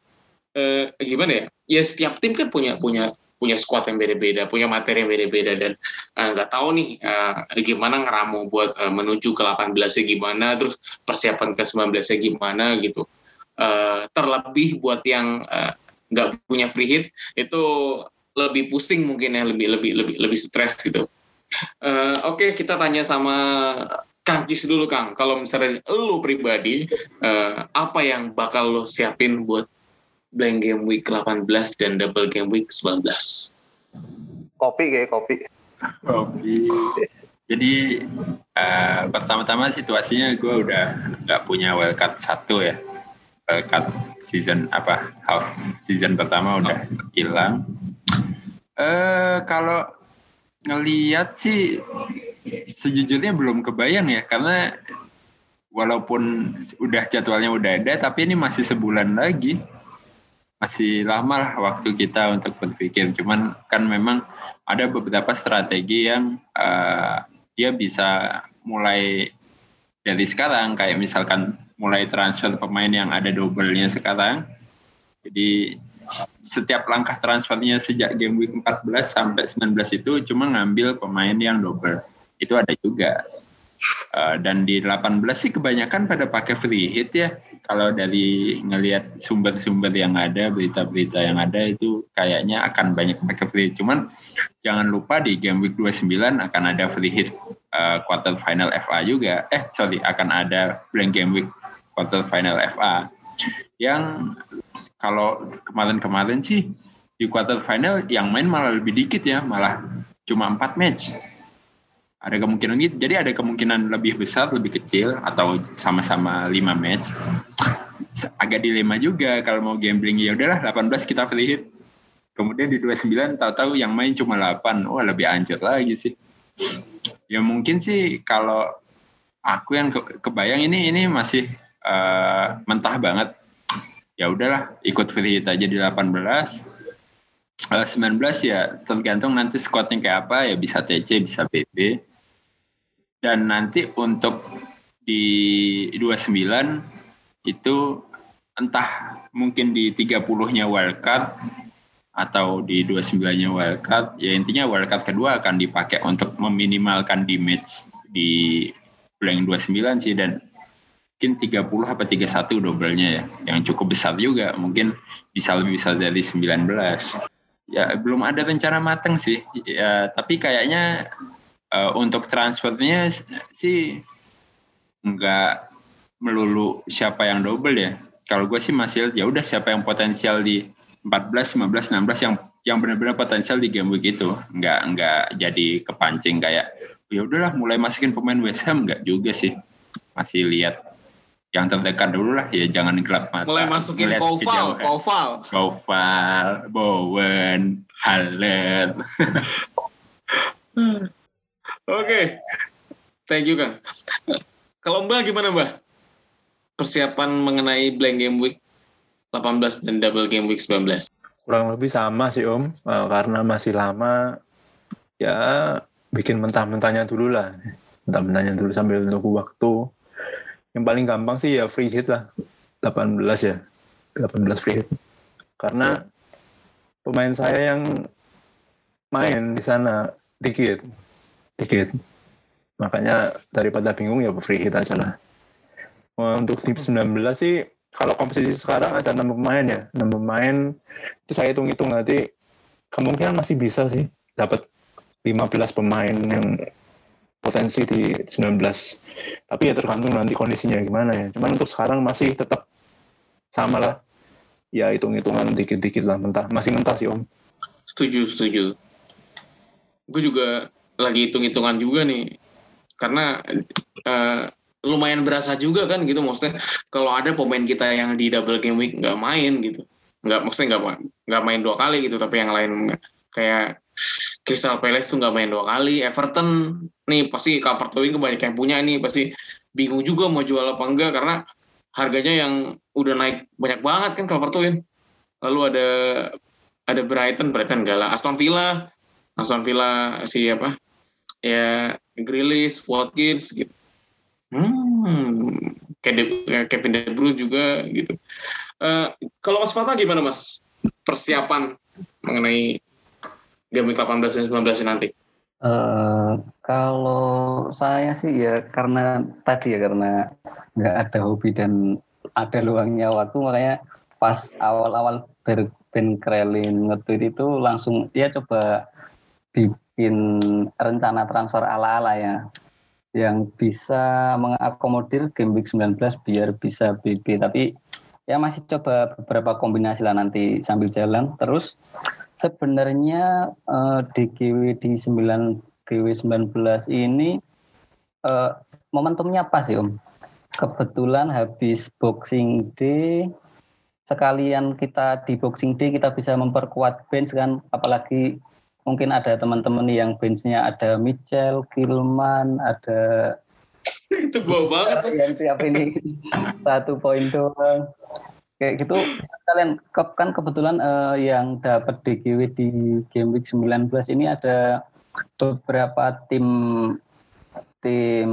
uh, gimana ya? Ya setiap tim kan punya punya punya squad yang beda-beda, punya materi yang beda-beda, dan nggak uh, tahu nih uh, gimana ngeramu buat uh, menuju ke delapan belasnya gimana, terus persiapan ke sembilan belasnya gimana gitu. Uh, terlebih buat yang nggak uh, punya free hit itu lebih pusing mungkin ya, lebih lebih lebih lebih stres gitu. Uh, Oke, okay, kita tanya sama Kang Jis dulu Kang. Kalau misalnya lu pribadi uh, apa yang bakal lo siapin buat blank game week delapan belas dan double game week sembilan belas. Kopi kayak kopi. Kopi. Jadi uh, pertama-tama situasinya gue udah nggak punya wildcard satu ya. Wildcard season apa half season pertama udah hilang. Uh, kalau ngelihat sih sejujurnya belum kebayang ya, karena walaupun udah jadwalnya udah ada, tapi ini masih sebulan lagi. Masih lama lah waktu kita untuk berpikir. Cuman kan memang ada beberapa strategi yang uh, dia bisa mulai dari sekarang. Kayak misalkan mulai transfer pemain yang ada double-nya sekarang. Jadi setiap langkah transfernya sejak game week empat belas sampai sembilan belas itu cuma ngambil pemain yang double. Itu ada juga. Uh, dan di delapan belas sih kebanyakan pada pakai free hit ya. Kalau dari ngelihat sumber-sumber yang ada, berita-berita yang ada itu kayaknya akan banyak pakai free hit. Cuman jangan lupa di game week dua puluh sembilan akan ada free hit uh, quarter final F A juga. Eh sorry, akan ada blank game week quarter final F A. Yang kalau kemarin-kemarin sih di quarter final yang main malah lebih dikit ya, malah cuma empat match. Ada kemungkinan gitu, jadi ada kemungkinan lebih besar, lebih kecil, atau sama-sama lima match. Agak dilema juga kalau mau gambling, ya udahlah delapan belas kita free hit. Kemudian di dua puluh sembilan tahu-tahu yang main cuma delapan, wah lebih anjir lagi sih. Ya mungkin sih kalau aku yang kebayang ini ini masih uh, mentah banget. Ya udahlah ikut free hit aja di delapan belas. sembilan belas ya tergantung nanti squadnya kayak apa ya, bisa T C bisa B B, dan nanti untuk di dua puluh sembilan itu entah mungkin di tiga puluh-nya wildcard atau di dua puluh sembilan-nya wildcard ya, intinya wildcard kedua akan dipakai untuk meminimalkan damage di blank dua puluh sembilan sih, dan mungkin tiga puluh apa tiga puluh satu double-nya ya yang cukup besar juga, mungkin bisa lebih besar dari sembilan belas. Ya belum ada rencana mateng sih, ya, tapi kayaknya uh, untuk transfernya sih nggak melulu siapa yang double ya. Kalau gue sih masih ya udah siapa yang potensial di empat belas, lima belas, enam belas yang yang benar-benar potensial di game week itu, nggak nggak jadi kepancing kayak ya udahlah mulai masukin pemain West Ham, nggak juga sih, masih lihat yang terdekat dulu lah ya, jangan gelap mata. Mulai masukin Koval, Koval, Koval, Bowen, Haller. Oke, okay. Thank you Kang. Kalau Mbah gimana Mbah? Persiapan mengenai blank game week delapan belas dan double game week sembilan belas? Kurang lebih sama sih Om, karena masih lama. Ya bikin mentah-mentahnya dulu lah, mentah-mentahnya dulu sambil nunggu waktu. Yang paling gampang sih ya free hit lah, delapan belas ya, delapan belas free hit. Karena pemain saya yang main di sana dikit, dikit. Makanya daripada bingung ya free hit aja lah. Untuk tim sembilan belas sih, kalau komposisi sekarang ada enam pemain ya, enam pemain itu saya hitung-hitung nanti kemungkinan masih bisa sih dapat lima belas pemain yang potensi di sembilan belas, tapi ya tergantung nanti kondisinya gimana ya. Cuman untuk sekarang masih tetap sama lah ya, hitung-hitungan dikit-dikit lah, mentah, masih mentah sih Om. Setuju setuju gue juga lagi hitung-hitungan juga nih, karena uh, lumayan berasa juga kan gitu, maksudnya kalau ada pemain kita yang di double game week nggak main gitu, nggak maksudnya nggak nggak main dua kali gitu, tapi yang lain kayak Crystal Palace tuh nggak main dua kali, Everton nih pasti Calvert-Lewin kebanyakan yang punya nih pasti bingung juga mau jual apa enggak karena harganya yang udah naik banyak banget kan Calvert-Lewin. Lalu ada ada Brighton, Brighton enggak lah, Aston Villa, Aston Villa siapa ya, Grealish, Watkins gitu. Hmm, Kevin De Bruyne juga gitu. Uh, kalau Mas Fata gimana Mas? Persiapan mengenai game delapan belas dan sembilan belas nanti? Uh, kalau saya sih ya karena tadi ya karena nggak ada hobi dan ada luangnya waktu, makanya pas awal-awal Ben Krelin nge-tweet itu langsung ya coba bikin rencana transfer ala-ala ya, yang bisa mengakomodir game week sembilan belas biar bisa B B, tapi ya masih coba beberapa kombinasi lah nanti sambil jalan. Terus sebenarnya eh, di G W di sembilan G W sembilan belas ini eh, momentumnya pas sih Om. Kebetulan habis Boxing Day, sekalian kita di Boxing Day kita bisa memperkuat bench kan, apalagi mungkin ada teman-teman yang benchnya ada Michel, Kilman, ada itu bau banget yang tiap ini satu poin doang kayak gitu. Kalian kan kebetulan eh, yang dapat D G W di game week sembilan belas ini ada beberapa tim tim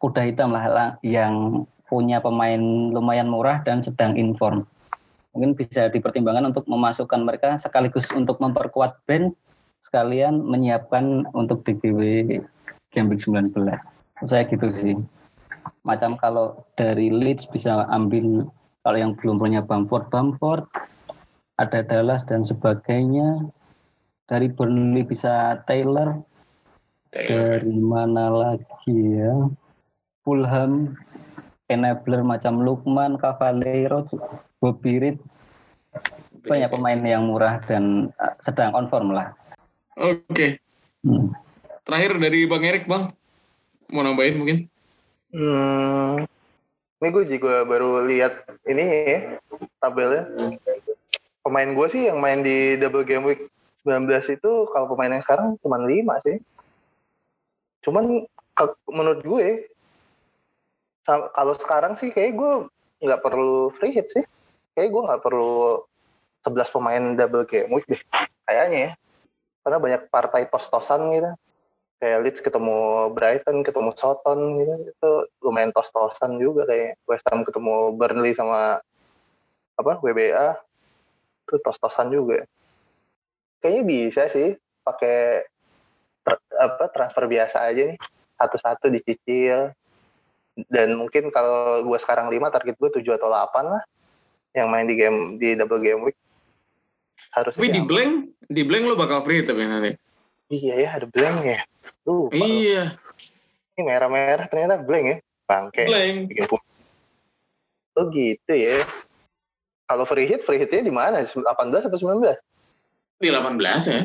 kuda hitam lah yang punya pemain lumayan murah dan sedang inform, mungkin bisa dipertimbangkan untuk memasukkan mereka sekaligus untuk memperkuat bench, sekalian menyiapkan untuk D G W game week sembilan belas. Saya gitu sih. Macam kalau dari Leeds bisa ambil, kalau yang belum punya Bamford, Bamford, ada Dallas dan sebagainya. Dari Burnley bisa Taylor. Taylor. Dari mana lagi ya? Fulham, enabler macam Lukman, Cavaleiro, Bobby Reed. Banyak pemain yang murah dan sedang on form lah. Oke, okay. hmm. Terakhir dari Bang Erik, Bang, mau nambahin mungkin? Hmm. Ini gue juga baru lihat ini ya, tabelnya. Pemain gue sih yang main di double game week sembilan belas itu, kalau pemain yang sekarang cuma lima sih. Cuman menurut gue, kalau sekarang sih kayak gue nggak perlu free hit sih. Kayak gue nggak perlu sebelas pemain double game week deh, kayaknya ya. Karena banyak partai tos-tosan gitu. Kayak Leeds ketemu Brighton, ketemu Soton gitu. Itu lumayan tos-tosan juga kayak West Ham ketemu Burnley sama apa W B A. Itu tos-tosan juga. Kayaknya bisa sih pakai tra- apa transfer biasa aja nih. Satu-satu dicicil. Dan mungkin kalau gue sekarang lima, target gue tujuh atau delapan lah yang main di game di double game week. Harusnya tapi di blank, di blank lo bakal free tapi nanti. Iya ya, ada blank ya. Tuh. Iya. Ini merah-merah ternyata blank ya. Bangke. Blank. Oh gitu ya. Kalau free hit, free hitnya di mana? delapan belas atau sembilan belas? Di delapan belas ya.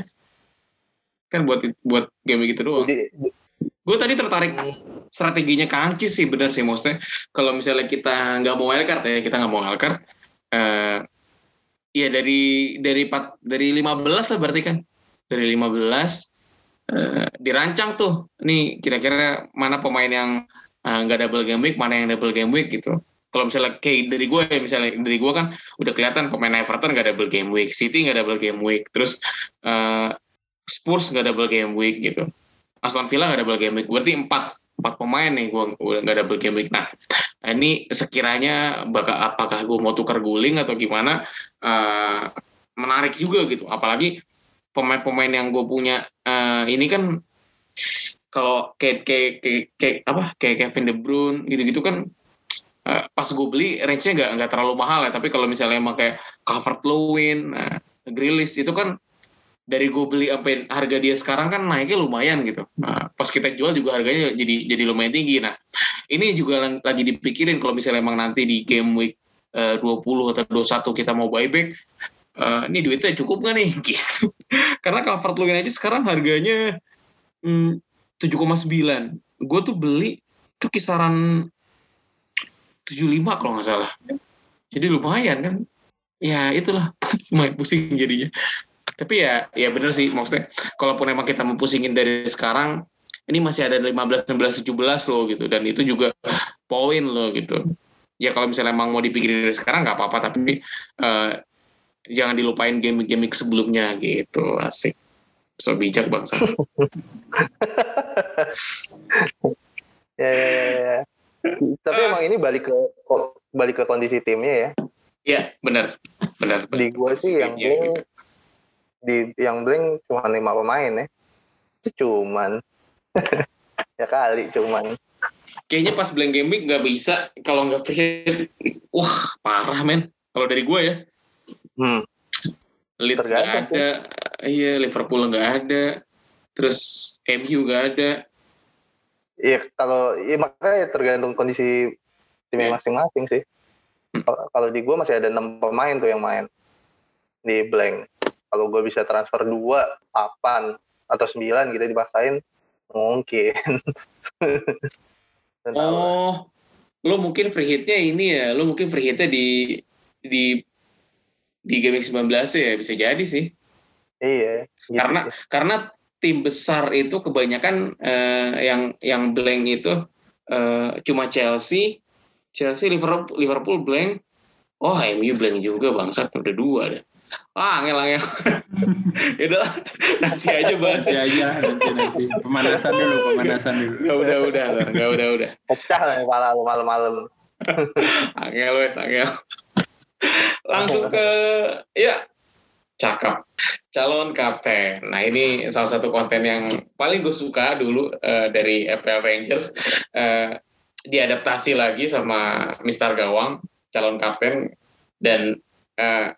Kan buat buat game gitu doang. Jadi, gue tadi tertarik strateginya Kangcis sih, benar sih maksudnya. Kalau misalnya kita nggak mau wildcard ya, kita nggak mau wildcard. Uh, Iya dari dari empat dari lima belas lah berarti kan. Dari lima belas uh, dirancang tuh. Nih kira-kira mana pemain yang enggak uh, double game week, mana yang double game week gitu. Kalau misalnya kayak dari gue ya, misalnya dari gue kan udah kelihatan pemain Everton enggak double game week, City enggak double game week, terus uh, Spurs enggak double game week gitu. Aston Villa enggak double game week. Berarti empat empat pemain nih gue udah enggak double game week. Nah, ini sekiranya bakal apakah gue mau tukar guling atau gimana, uh, menarik juga gitu. Apalagi pemain-pemain yang gue punya uh, ini kan kalau kayak kayak kayak apa kayak Kevin De Bruyne gitu-gitu kan uh, pas gue beli range-nya nggak nggak terlalu mahal ya. Tapi kalau misalnya emang kayak Calvert-Lewin, uh, Grealish itu kan dari gue beli apa harga dia sekarang kan naiknya lumayan gitu. Nah, pas kita jual juga harganya jadi jadi lumayan tinggi. Nah, ini juga lagi dipikirin kalau misalnya emang nanti di game week uh, dua puluh atau dua puluh satu kita mau buyback, uh, ini duitnya cukup nggak nih? Gitu. Karena Calvert-Lewin aja sekarang harganya hmm, tujuh koma sembilan. Gue tuh beli tuh kisaran tujuh puluh lima kalau nggak salah. Jadi lumayan kan. Ya itulah, lumayan pusing jadinya. Tapi ya ya benar sih, maksudnya kalaupun emang kita mempusingin dari sekarang, ini masih ada lima belas, enam belas, tujuh belas loh gitu, dan itu juga poin loh gitu. Ya kalau misalnya emang mau dipikirin dari sekarang nggak apa-apa, tapi uh, jangan dilupain game-game sebelumnya gitu. Asik. So bijak bangsa. ya, ya, ya. Tapi emang ini balik ke balik ke kondisi timnya ya. Iya, benar. Benar. Di gua sih yang blank, di yang blank cuma lima pemain ya. Cuman ya kali cuman. Kayaknya pas blank gaming nggak bisa kalau nggak pikir. Wah parah men. Kalau dari gue ya. Hmm. Leeds nggak ada, iya Liverpool nggak ada, terus M U nggak ada. Iya kalau, ya makanya tergantung kondisi timnya masing-masing sih. Hmm. Kalau di gue masih ada enam pemain tuh yang main di blank. Kalau gue bisa transfer dua, delapan, atau sembilan gitu dipaksain mungkin. Oh, lo mungkin free hitnya ini ya, lo mungkin free hitnya di di di game sembilan belas ya, bisa jadi sih. Iya. Gitu. Karena karena tim besar itu kebanyakan eh, yang yang blank itu eh, cuma Chelsea, Chelsea Liverpool, Liverpool blank. Oh, M U blank juga bangsat, udah dua deh. Ah, ngelangnya. Itu nanti aja bahas ya, ya nanti nanti. Pemanasan dulu, pemanasan dulu. Enggak udah udah, enggak udah udah. Pecah lah kepala lu malam-malam. Angel wes, angel. Langsung ke ya, cakap. Calon kapten. Nah, ini salah satu konten yang paling gue suka dulu uh, dari F P L Rangers. Uh, diadaptasi lagi sama Mister Gawang, calon kapten, dan uh,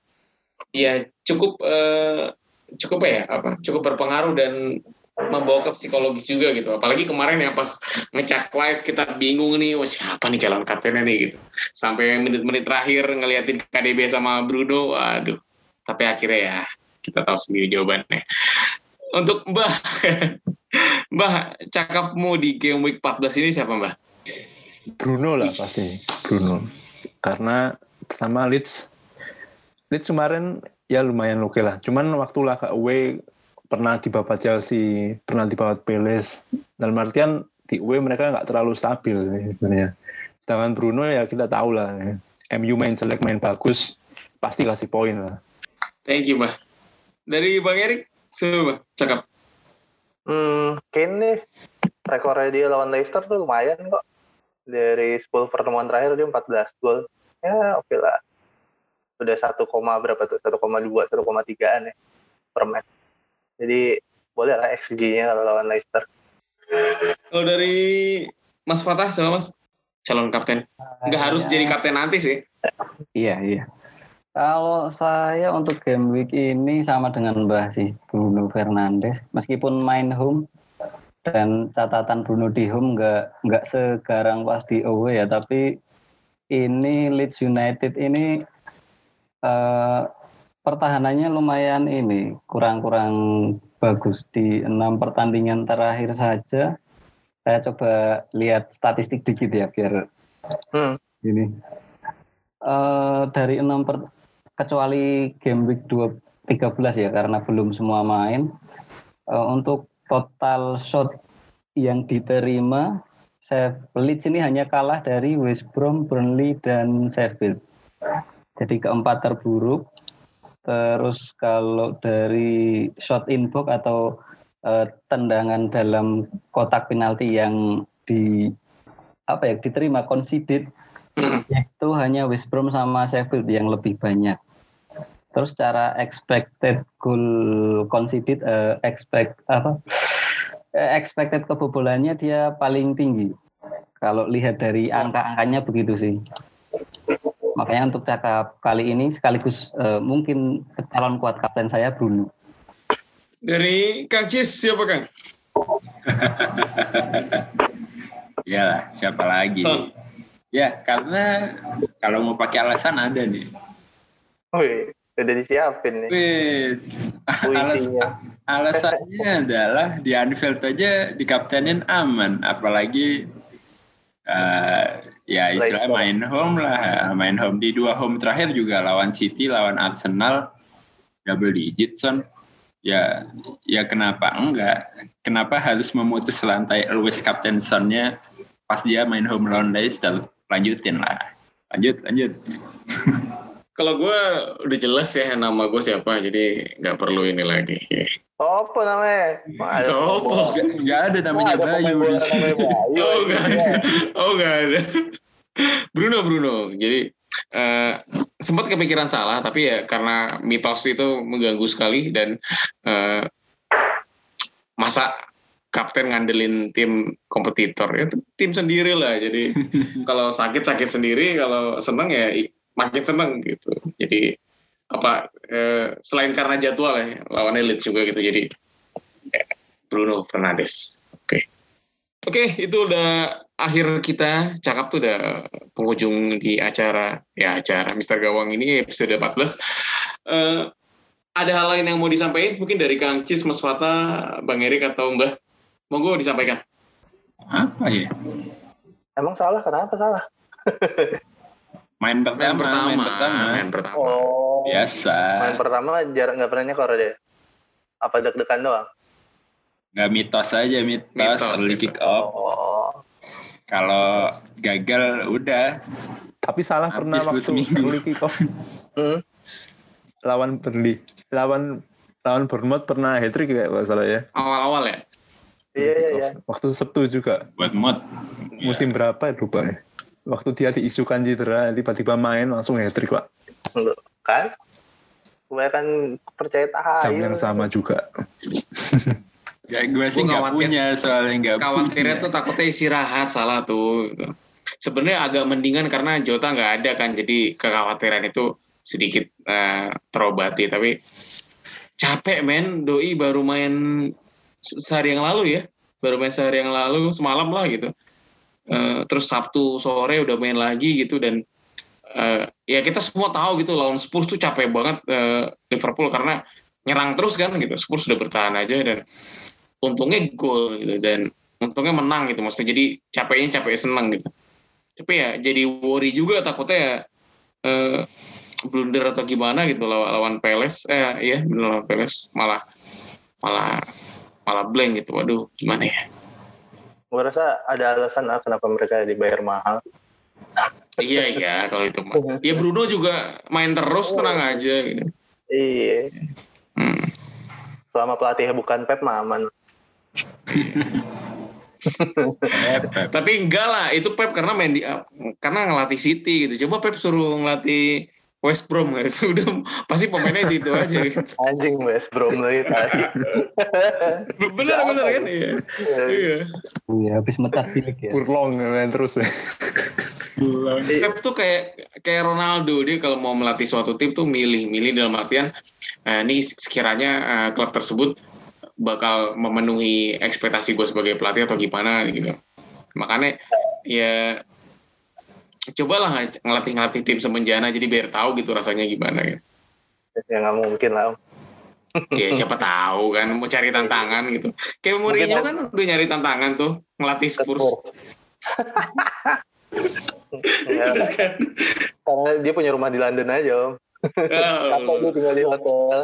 ya cukup eh, cukup ya apa cukup berpengaruh dan membawa ke psikologis juga gitu, apalagi kemarin ya pas ngecek live kita bingung nih, wah siapa nih calon kaptennya nih gitu, sampai menit-menit terakhir ngeliatin K D B sama Bruno, aduh, tapi akhirnya ya kita tahu sendiri jawabannya. Untuk Mbah, Mbah cakapmu di game week empat belas ini siapa Mbah? Bruno lah pasti, Bruno, karena pertama Leeds Leeds kemarin ya lumayan oke okay lah. Cuman waktu laga away pernah dibabat Chelsea, pernah dibabat Palace. Dalam artian di away mereka nggak terlalu stabil sebenarnya. Sedangkan Bruno ya kita tahu lah. Ya. M U main selek, main bagus, pasti kasih poin lah. Thank you, Mbak. Dari Bang Erik, coba cakap. Hmm, Kane nih, rekornya dia lawan Leicester tuh lumayan kok. Dari sepuluh pertemuan terakhir dia empat belas gol. Ya oke okay lah. Udah satu, berapa tuh? satu koma dua, satu koma tigaan ya per match. Jadi boleh lah X G-nya kalau lawan Leicester. Kalau dari Mas Fata, sama Mas? Calon kapten. Nggak uh, harus ya. Jadi kapten nanti sih. Iya, iya. Kalau saya untuk game week ini sama dengan Mbah sih, Bruno Fernandes. Meskipun main home, dan catatan Bruno di home nggak, nggak segarang pas di away ya, tapi ini Leeds United ini Uh, pertahanannya lumayan ini kurang-kurang bagus di enam pertandingan terakhir saja. Saya coba lihat statistik dikit ya biar hmm. ini uh, dari enam per, kecuali game week dua, tiga belas ya karena belum semua main. Uh, untuk total shot yang diterima, Leeds ini hanya kalah dari West Brom, Burnley dan Sheffield. Jadi keempat terburuk. Terus kalau dari shot in box atau uh, tendangan dalam kotak penalti yang di apa ya diterima conceded itu hanya West Brom sama Sheffield yang lebih banyak. Terus cara expected goal conceded uh, expect apa expected kebobolannya dia paling tinggi. Kalau lihat dari angka-angkanya begitu sih. Makanya untuk cakap kali ini sekaligus uh, mungkin calon kuat kapten saya Bruno. Dari Kang Cis siapa Kang? Iyalah siapa lagi? Son. Ya karena kalau mau pakai alasan ada nih. Wih udah disiapin nih. Wih alas, alasannya adalah di Anfield aja dikaptenin aman, apalagi Uh, ya istilahnya main home lah, main home di dua home terakhir juga lawan City, lawan Arsenal double digit Son. Ya, ya kenapa enggak? Kenapa harus memutus lantai Lewis Captain Son-nya pas dia main home lawan Leicester? Lanjutin lah, lanjut lanjut. Kalau gue udah jelas ya nama gue siapa, jadi nggak perlu ini lagi. Sopo namanya? Sopo? Nggak ada namanya Bayu di sini. Oh nggak ada, oh nggak ada. Bruno Bruno. Jadi uh, sempat kepikiran Salah, tapi ya karena mitos itu mengganggu sekali dan uh, masa kapten ngandelin tim kompetitor, ya tim sendiri lah. Jadi kalau sakit sakit sendiri, kalau seneng ya makin seneng gitu. Jadi apa eh, selain karena jadwal ya lawannya Leeds juga gitu. Jadi eh, Bruno Fernandes. Oke okay. oke okay, itu udah akhir kita cakap tuh, udah penghujung di acara ya acara Mister Gawang ini episode empat belas. Eh, ada hal lain yang mau disampaikan mungkin dari Kang Cis, Mas Fata, Bang Erik atau Mbah? Monggo disampaikan. Apa ya? Emang Salah kenapa Salah? Main pertama, main pertama, main pertama, main pertama. Oh, biasa. Main pertama jarak nggak pernah nyekor deh. Apa deg-degan doang? Nggak, mitos aja mitos. mitos early kick off. Oh. Kalau gagal udah. Tapi Salah habis pernah waktu early kick off. hmm? Lawan Burnley, lawan lawan Bournemouth pernah hat trick kayak nggak salah ya? Awal-awal ya. Iya iya iya. Waktu Sabtu juga. Buat mod. Musim ya. Berapa ya lupa ya? Waktu dia diisukan cedera, tiba-tiba main langsung hat-trick, Pak. Kan? Gue kan percaya tahayul. Jam yang sama juga. Ya, gue sih nggak punya, soalnya nggak punya. Khawatirnya tuh takutnya istirahat Salah tuh. Sebenarnya agak mendingan karena Jota nggak ada kan, jadi kekhawatiran itu sedikit uh, terobati. Tapi capek men, Doi baru main sehari yang lalu ya. Baru main sehari yang lalu, semalam lah gitu. Uh, terus Sabtu sore udah main lagi gitu dan uh, ya kita semua tahu gitu lawan Spurs tuh capek banget uh, Liverpool karena nyerang terus kan gitu. Spurs udah bertahan aja dan untungnya gol gitu dan untungnya menang gitu, maksudnya jadi capeknya capek seneng gitu. Tapi ya jadi worry juga takutnya ya uh, blunder atau gimana gitu lawan Palace eh ya lawan Palace malah malah malah blank gitu. Waduh gimana ya? Gue rasa ada alasan lah kenapa mereka dibayar mahal. Iya iya kalau itu mah. Ya Bruno juga main terus, tenang oh. aja gitu. Iya. Hmm. Selama pelatihnya bukan Pep mah aman. Tapi enggak lah, itu Pep karena main di karena ngelatih City gitu. Coba Pep suruh ngelatih West Brom kan sudah pasti pemainnya di itu aja gitu. Anjing West Brom lagi tadi. Bener bener kan iya. Iya. Iya habis mentar pilek ya. Purlong main terus. Pep tuh kayak kayak Ronaldo, dia kalau mau melatih suatu tim tuh milih-milih dalam artian nah, ini sekiranya uh, klub tersebut bakal memenuhi ekspektasi gue sebagai pelatih atau gimana gitu. Makanya ya cobalah ngelatih-ngelatih tim semenjana jadi biar tahu gitu rasanya gimana gitu. Ya nggak mungkin lah. Ya siapa tahu kan mau cari tantangan gitu. Kayak Mourinho kan udah nyari tantangan tuh ngelatih Spurs. Ya, kan? Karena dia punya rumah di London aja om. Atau dia tinggal di hotel.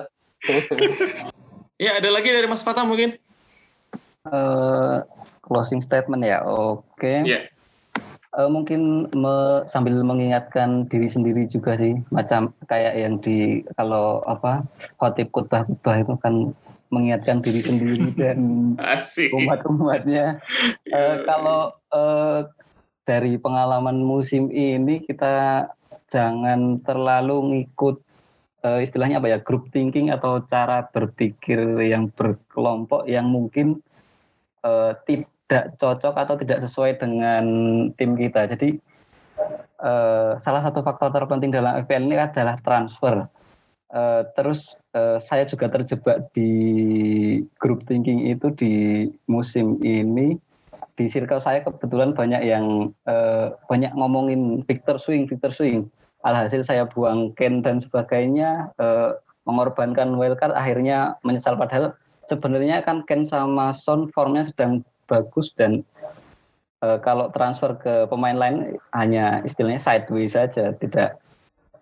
Ya ada lagi dari Mas Fata mungkin. Uh, closing statement ya, oke. Okay. Yeah. Uh, mungkin me, sambil mengingatkan diri sendiri juga sih, macam kayak yang di kalau apa khotib khutbah-khutbah itu kan mengingatkan diri sendiri dan umat-umatnya. Uh, kalau uh, dari pengalaman musim ini kita jangan terlalu ngikut uh, istilahnya apa ya group thinking atau cara berpikir yang berkelompok yang mungkin uh, tip tidak cocok atau tidak sesuai dengan tim kita. Jadi eh, salah satu faktor terpenting dalam F P L ini adalah transfer. Eh, terus eh, saya juga terjebak di group thinking itu di musim ini. Di circle saya kebetulan banyak yang eh, banyak ngomongin Victor Swing, Victor Swing. Alhasil saya buang Kane dan sebagainya, eh, mengorbankan wildcard, akhirnya menyesal. Padahal sebenarnya kan Kane sama Son formnya sedang bagus dan uh, kalau transfer ke pemain lain hanya istilahnya sideways saja, tidak.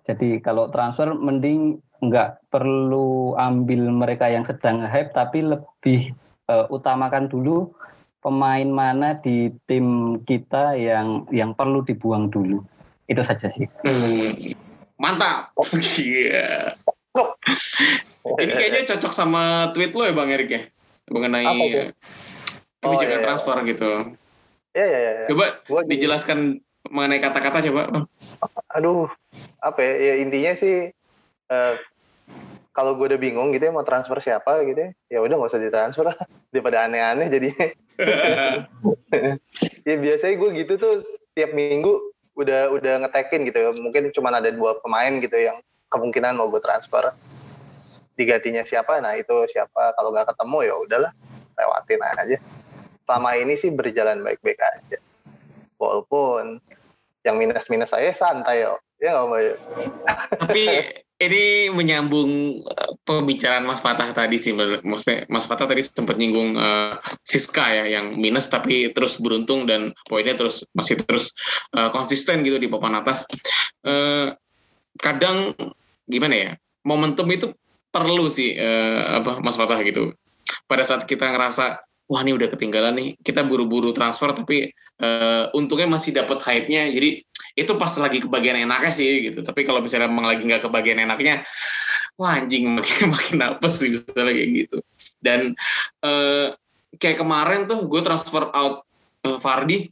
Jadi kalau transfer mending nggak perlu ambil mereka yang sedang hype, tapi lebih uh, utamakan dulu pemain mana di tim kita yang yang perlu dibuang dulu. Itu saja sih. Hmm, mantap. Yeah. Ini kayaknya cocok sama tweet lo ya Bang Erik ya, mengenai oh, kebijakan iya. transfer gitu. Iya, iya, iya. Coba gua dijelaskan juga mengenai kata-kata coba. Aduh, apa ya, ya intinya sih uh, kalau gue udah bingung gitu ya mau transfer siapa gitu ya, ya udah nggak usah ditransfer lah, daripada aneh-aneh jadinya. Ya biasanya gue gitu tuh tiap minggu udah udah ngetekin gitu ya, mungkin cuma ada dua pemain gitu yang kemungkinan mau gue transfer, digantinya siapa, nah itu siapa, kalau nggak ketemu ya udahlah lewatin aja. Selama ini sih berjalan baik-baik aja, walaupun yang minus-minus saya santai yo, ya nggak Bayu. Tapi ini menyambung pembicaraan Mas Fatah tadi sih, maksudnya Mas Fatah tadi sempat nyinggung uh, Siska ya, yang minus tapi terus beruntung dan poinnya terus masih terus uh, konsisten gitu di papan atas. Uh, kadang gimana ya, momentum itu perlu sih uh, apa Mas Fatah gitu. Pada saat kita ngerasa wah ini udah ketinggalan nih, kita buru-buru transfer tapi uh, untungnya masih dapat hype-nya, jadi itu pas lagi kebagian enaknya sih gitu. Tapi kalau misalnya emang lagi nggak kebagian enaknya, wah anjing makin makin napes sih misalnya kayak gitu. Dan eh, kayak kemarin tuh gue transfer out eh, Fardi,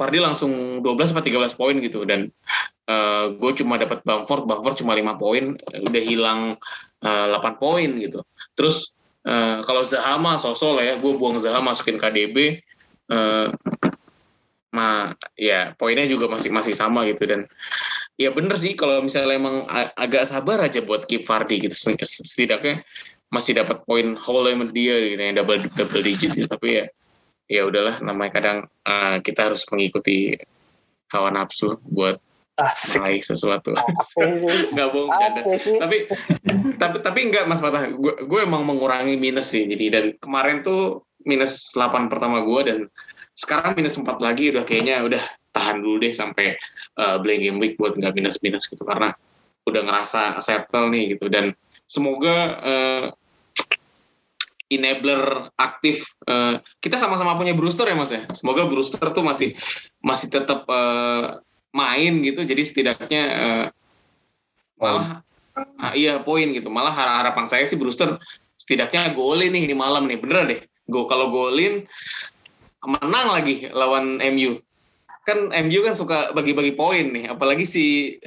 Fardi langsung dua belas atau tiga belas poin gitu. Dan eh, gue cuma dapat Bamford, Bamford cuma lima poin, udah hilang eh, delapan poin gitu. Terus eh, kalau Zaha mah sosol ya, gue buang Zaha masukin K D B. Eh, Nah, ya poinnya juga masih masih sama gitu. Dan ya bener sih kalau misalnya emang agak sabar aja buat keep Fardi gitu, setidaknya masih dapat poin haul dia gitu, yang double double digit gitu. Tapi ya ya udahlah, namanya kadang uh, kita harus mengikuti hawa nafsu buat meraih sesuatu. Nggak bohong canda. Tapi tapi tapi enggak Mas Fatah, gue gue emang mengurangi minus sih. Jadi dan kemarin tuh minus delapan pertama gue, dan sekarang minus empat lagi, udah kayaknya udah tahan dulu deh sampai uh, blank game week buat nggak minus-minus gitu, karena udah ngerasa settle nih gitu. Dan semoga uh, enabler aktif uh, kita sama-sama punya Brewster ya Mas ya, semoga Brewster tuh masih masih tetap uh, main gitu, jadi setidaknya uh, malah uh, iya poin gitu. Malah harapan saya sih Brewster setidaknya golin nih ini malam nih, bener deh go kalau golin menang lagi lawan M U. Kan M U kan suka bagi-bagi poin nih, apalagi si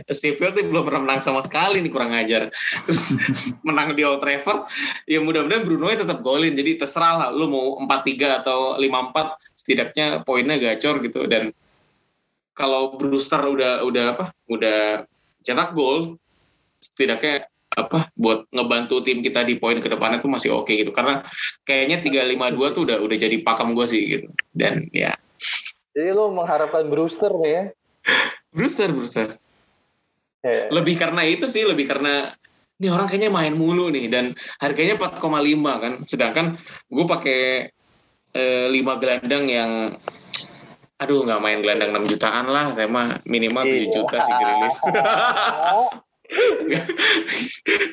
Sheffield belum pernah menang sama sekali nih, kurang ajar. Terus menang di Old Trafford, ya mudah-mudahan Bruno tetap golin. Jadi terserah lah, lu mau empat tiga atau lima empat, setidaknya poinnya gacor gitu. Dan kalau Brewster udah udah apa? Udah cetak gol, setidaknya apa buat ngebantu tim kita di poin kedepannya tuh masih oke okay gitu, karena kayaknya tiga lima dua tuh udah udah jadi pakem gue sih gitu. Dan ya jadi lo mengharapkan Brewster nih ya. Brewster Brewster yeah. Lebih karena itu sih, lebih karena ini orang kayaknya main mulu nih, dan harganya empat koma lima kan, sedangkan gue pakai eh, lima gelandang yang aduh nggak main gelandang enam jutaan lah saya mah, minimal tujuh yeah. juta si Grealish.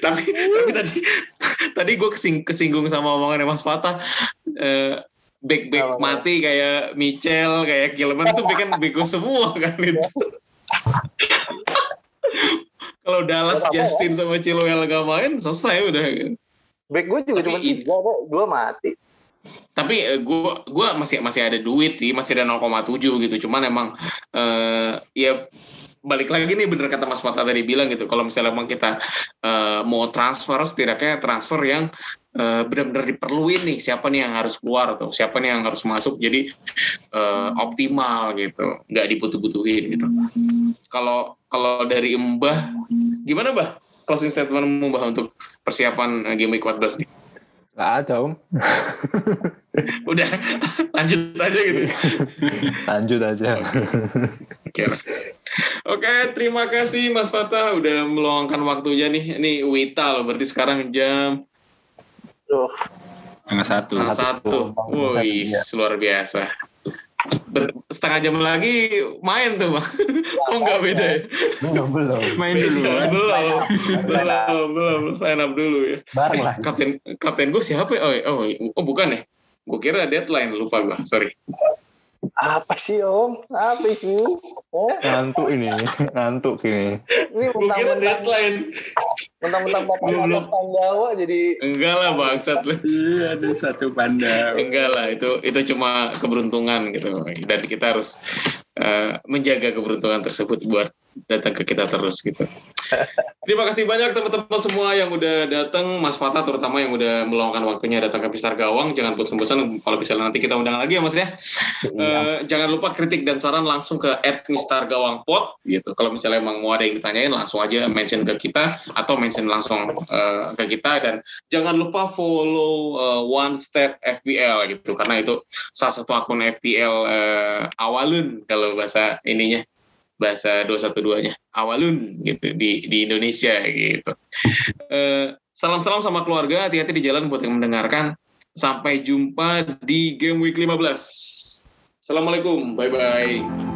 tapi tapi tadi tadi gue kesing, kesinggung sama omongan Mas Fata, uh, back back oh, mati ya. Kayak Michel, kayak Gilman tuh bikin bego semua kan itu. Kalau Dallas ya, Justin ya. Sama Chilwell gak main, selesai udah. Back gue juga cuma dua mati. Tapi uh, gue gue masih masih ada duit sih, masih ada nol koma tujuh gitu. Cuman emang uh, ya balik lagi nih, bener kata Mas Fata tadi bilang gitu, kalau misalnya emang kita uh, mau transfer, setidaknya transfer yang uh, benar-benar diperluin nih, siapa nih yang harus keluar atau siapa nih yang harus masuk, jadi uh, optimal gitu, nggak dibutuh-butuhin gitu. Kalau kalau dari Mbah, gimana Mbah? Closing statement Mbah untuk persiapan game week empat belas nih? Nggak ada om. Udah, lanjut aja gitu. Lanjut aja. Oke. Oke, terima kasih Mas Fata udah meluangkan waktunya nih. Ini Wita loh, berarti sekarang jam tengah satu. Tengah satu. Wih, luar biasa. setengah jam lagi main tuh bang. Oh nggak beda ya? Belum belum. Main dulu. Belum belum belum. Sign up dulu ya. Barang lah. Kapten kapten gue siapa? Oh oh oh bukan ya? Gue kira deadline, lupa gue. Sorry. Apa sih om? Apa sih? Oh. Ngantuk ini, ngantuk ini. Ini mentang-mentang deadline. Mentang-mentang papa anak Pandawa jadi. Enggak lah bangsat. Iya ada satu Pandawa. Enggak lah itu itu cuma keberuntungan gitu. Dan kita harus uh, menjaga keberuntungan tersebut buat datang ke kita terus gitu. Terima kasih banyak teman-teman semua yang udah datang, Mas Fata terutama yang udah meluangkan waktunya datang ke Mister Gawang. Jangan bosan-bosan, kalau bisa nanti kita undang lagi ya Mas ya. Uh, jangan lupa kritik dan saran langsung ke at mister gawang pod gitu. Kalau misalnya emang mau ada yang ditanyain langsung aja mention ke kita atau mention langsung uh, ke kita, dan jangan lupa follow uh, One Step F P L gitu karena itu salah satu akun F P L uh, awalun kalau bahasa ininya. Bahasa dua satu dua-nya awalun gitu di di Indonesia gitu. Uh, salam-salam sama keluarga, hati-hati di jalan buat yang mendengarkan. Sampai jumpa di Game Week lima belas. Assalamualaikum, bye-bye.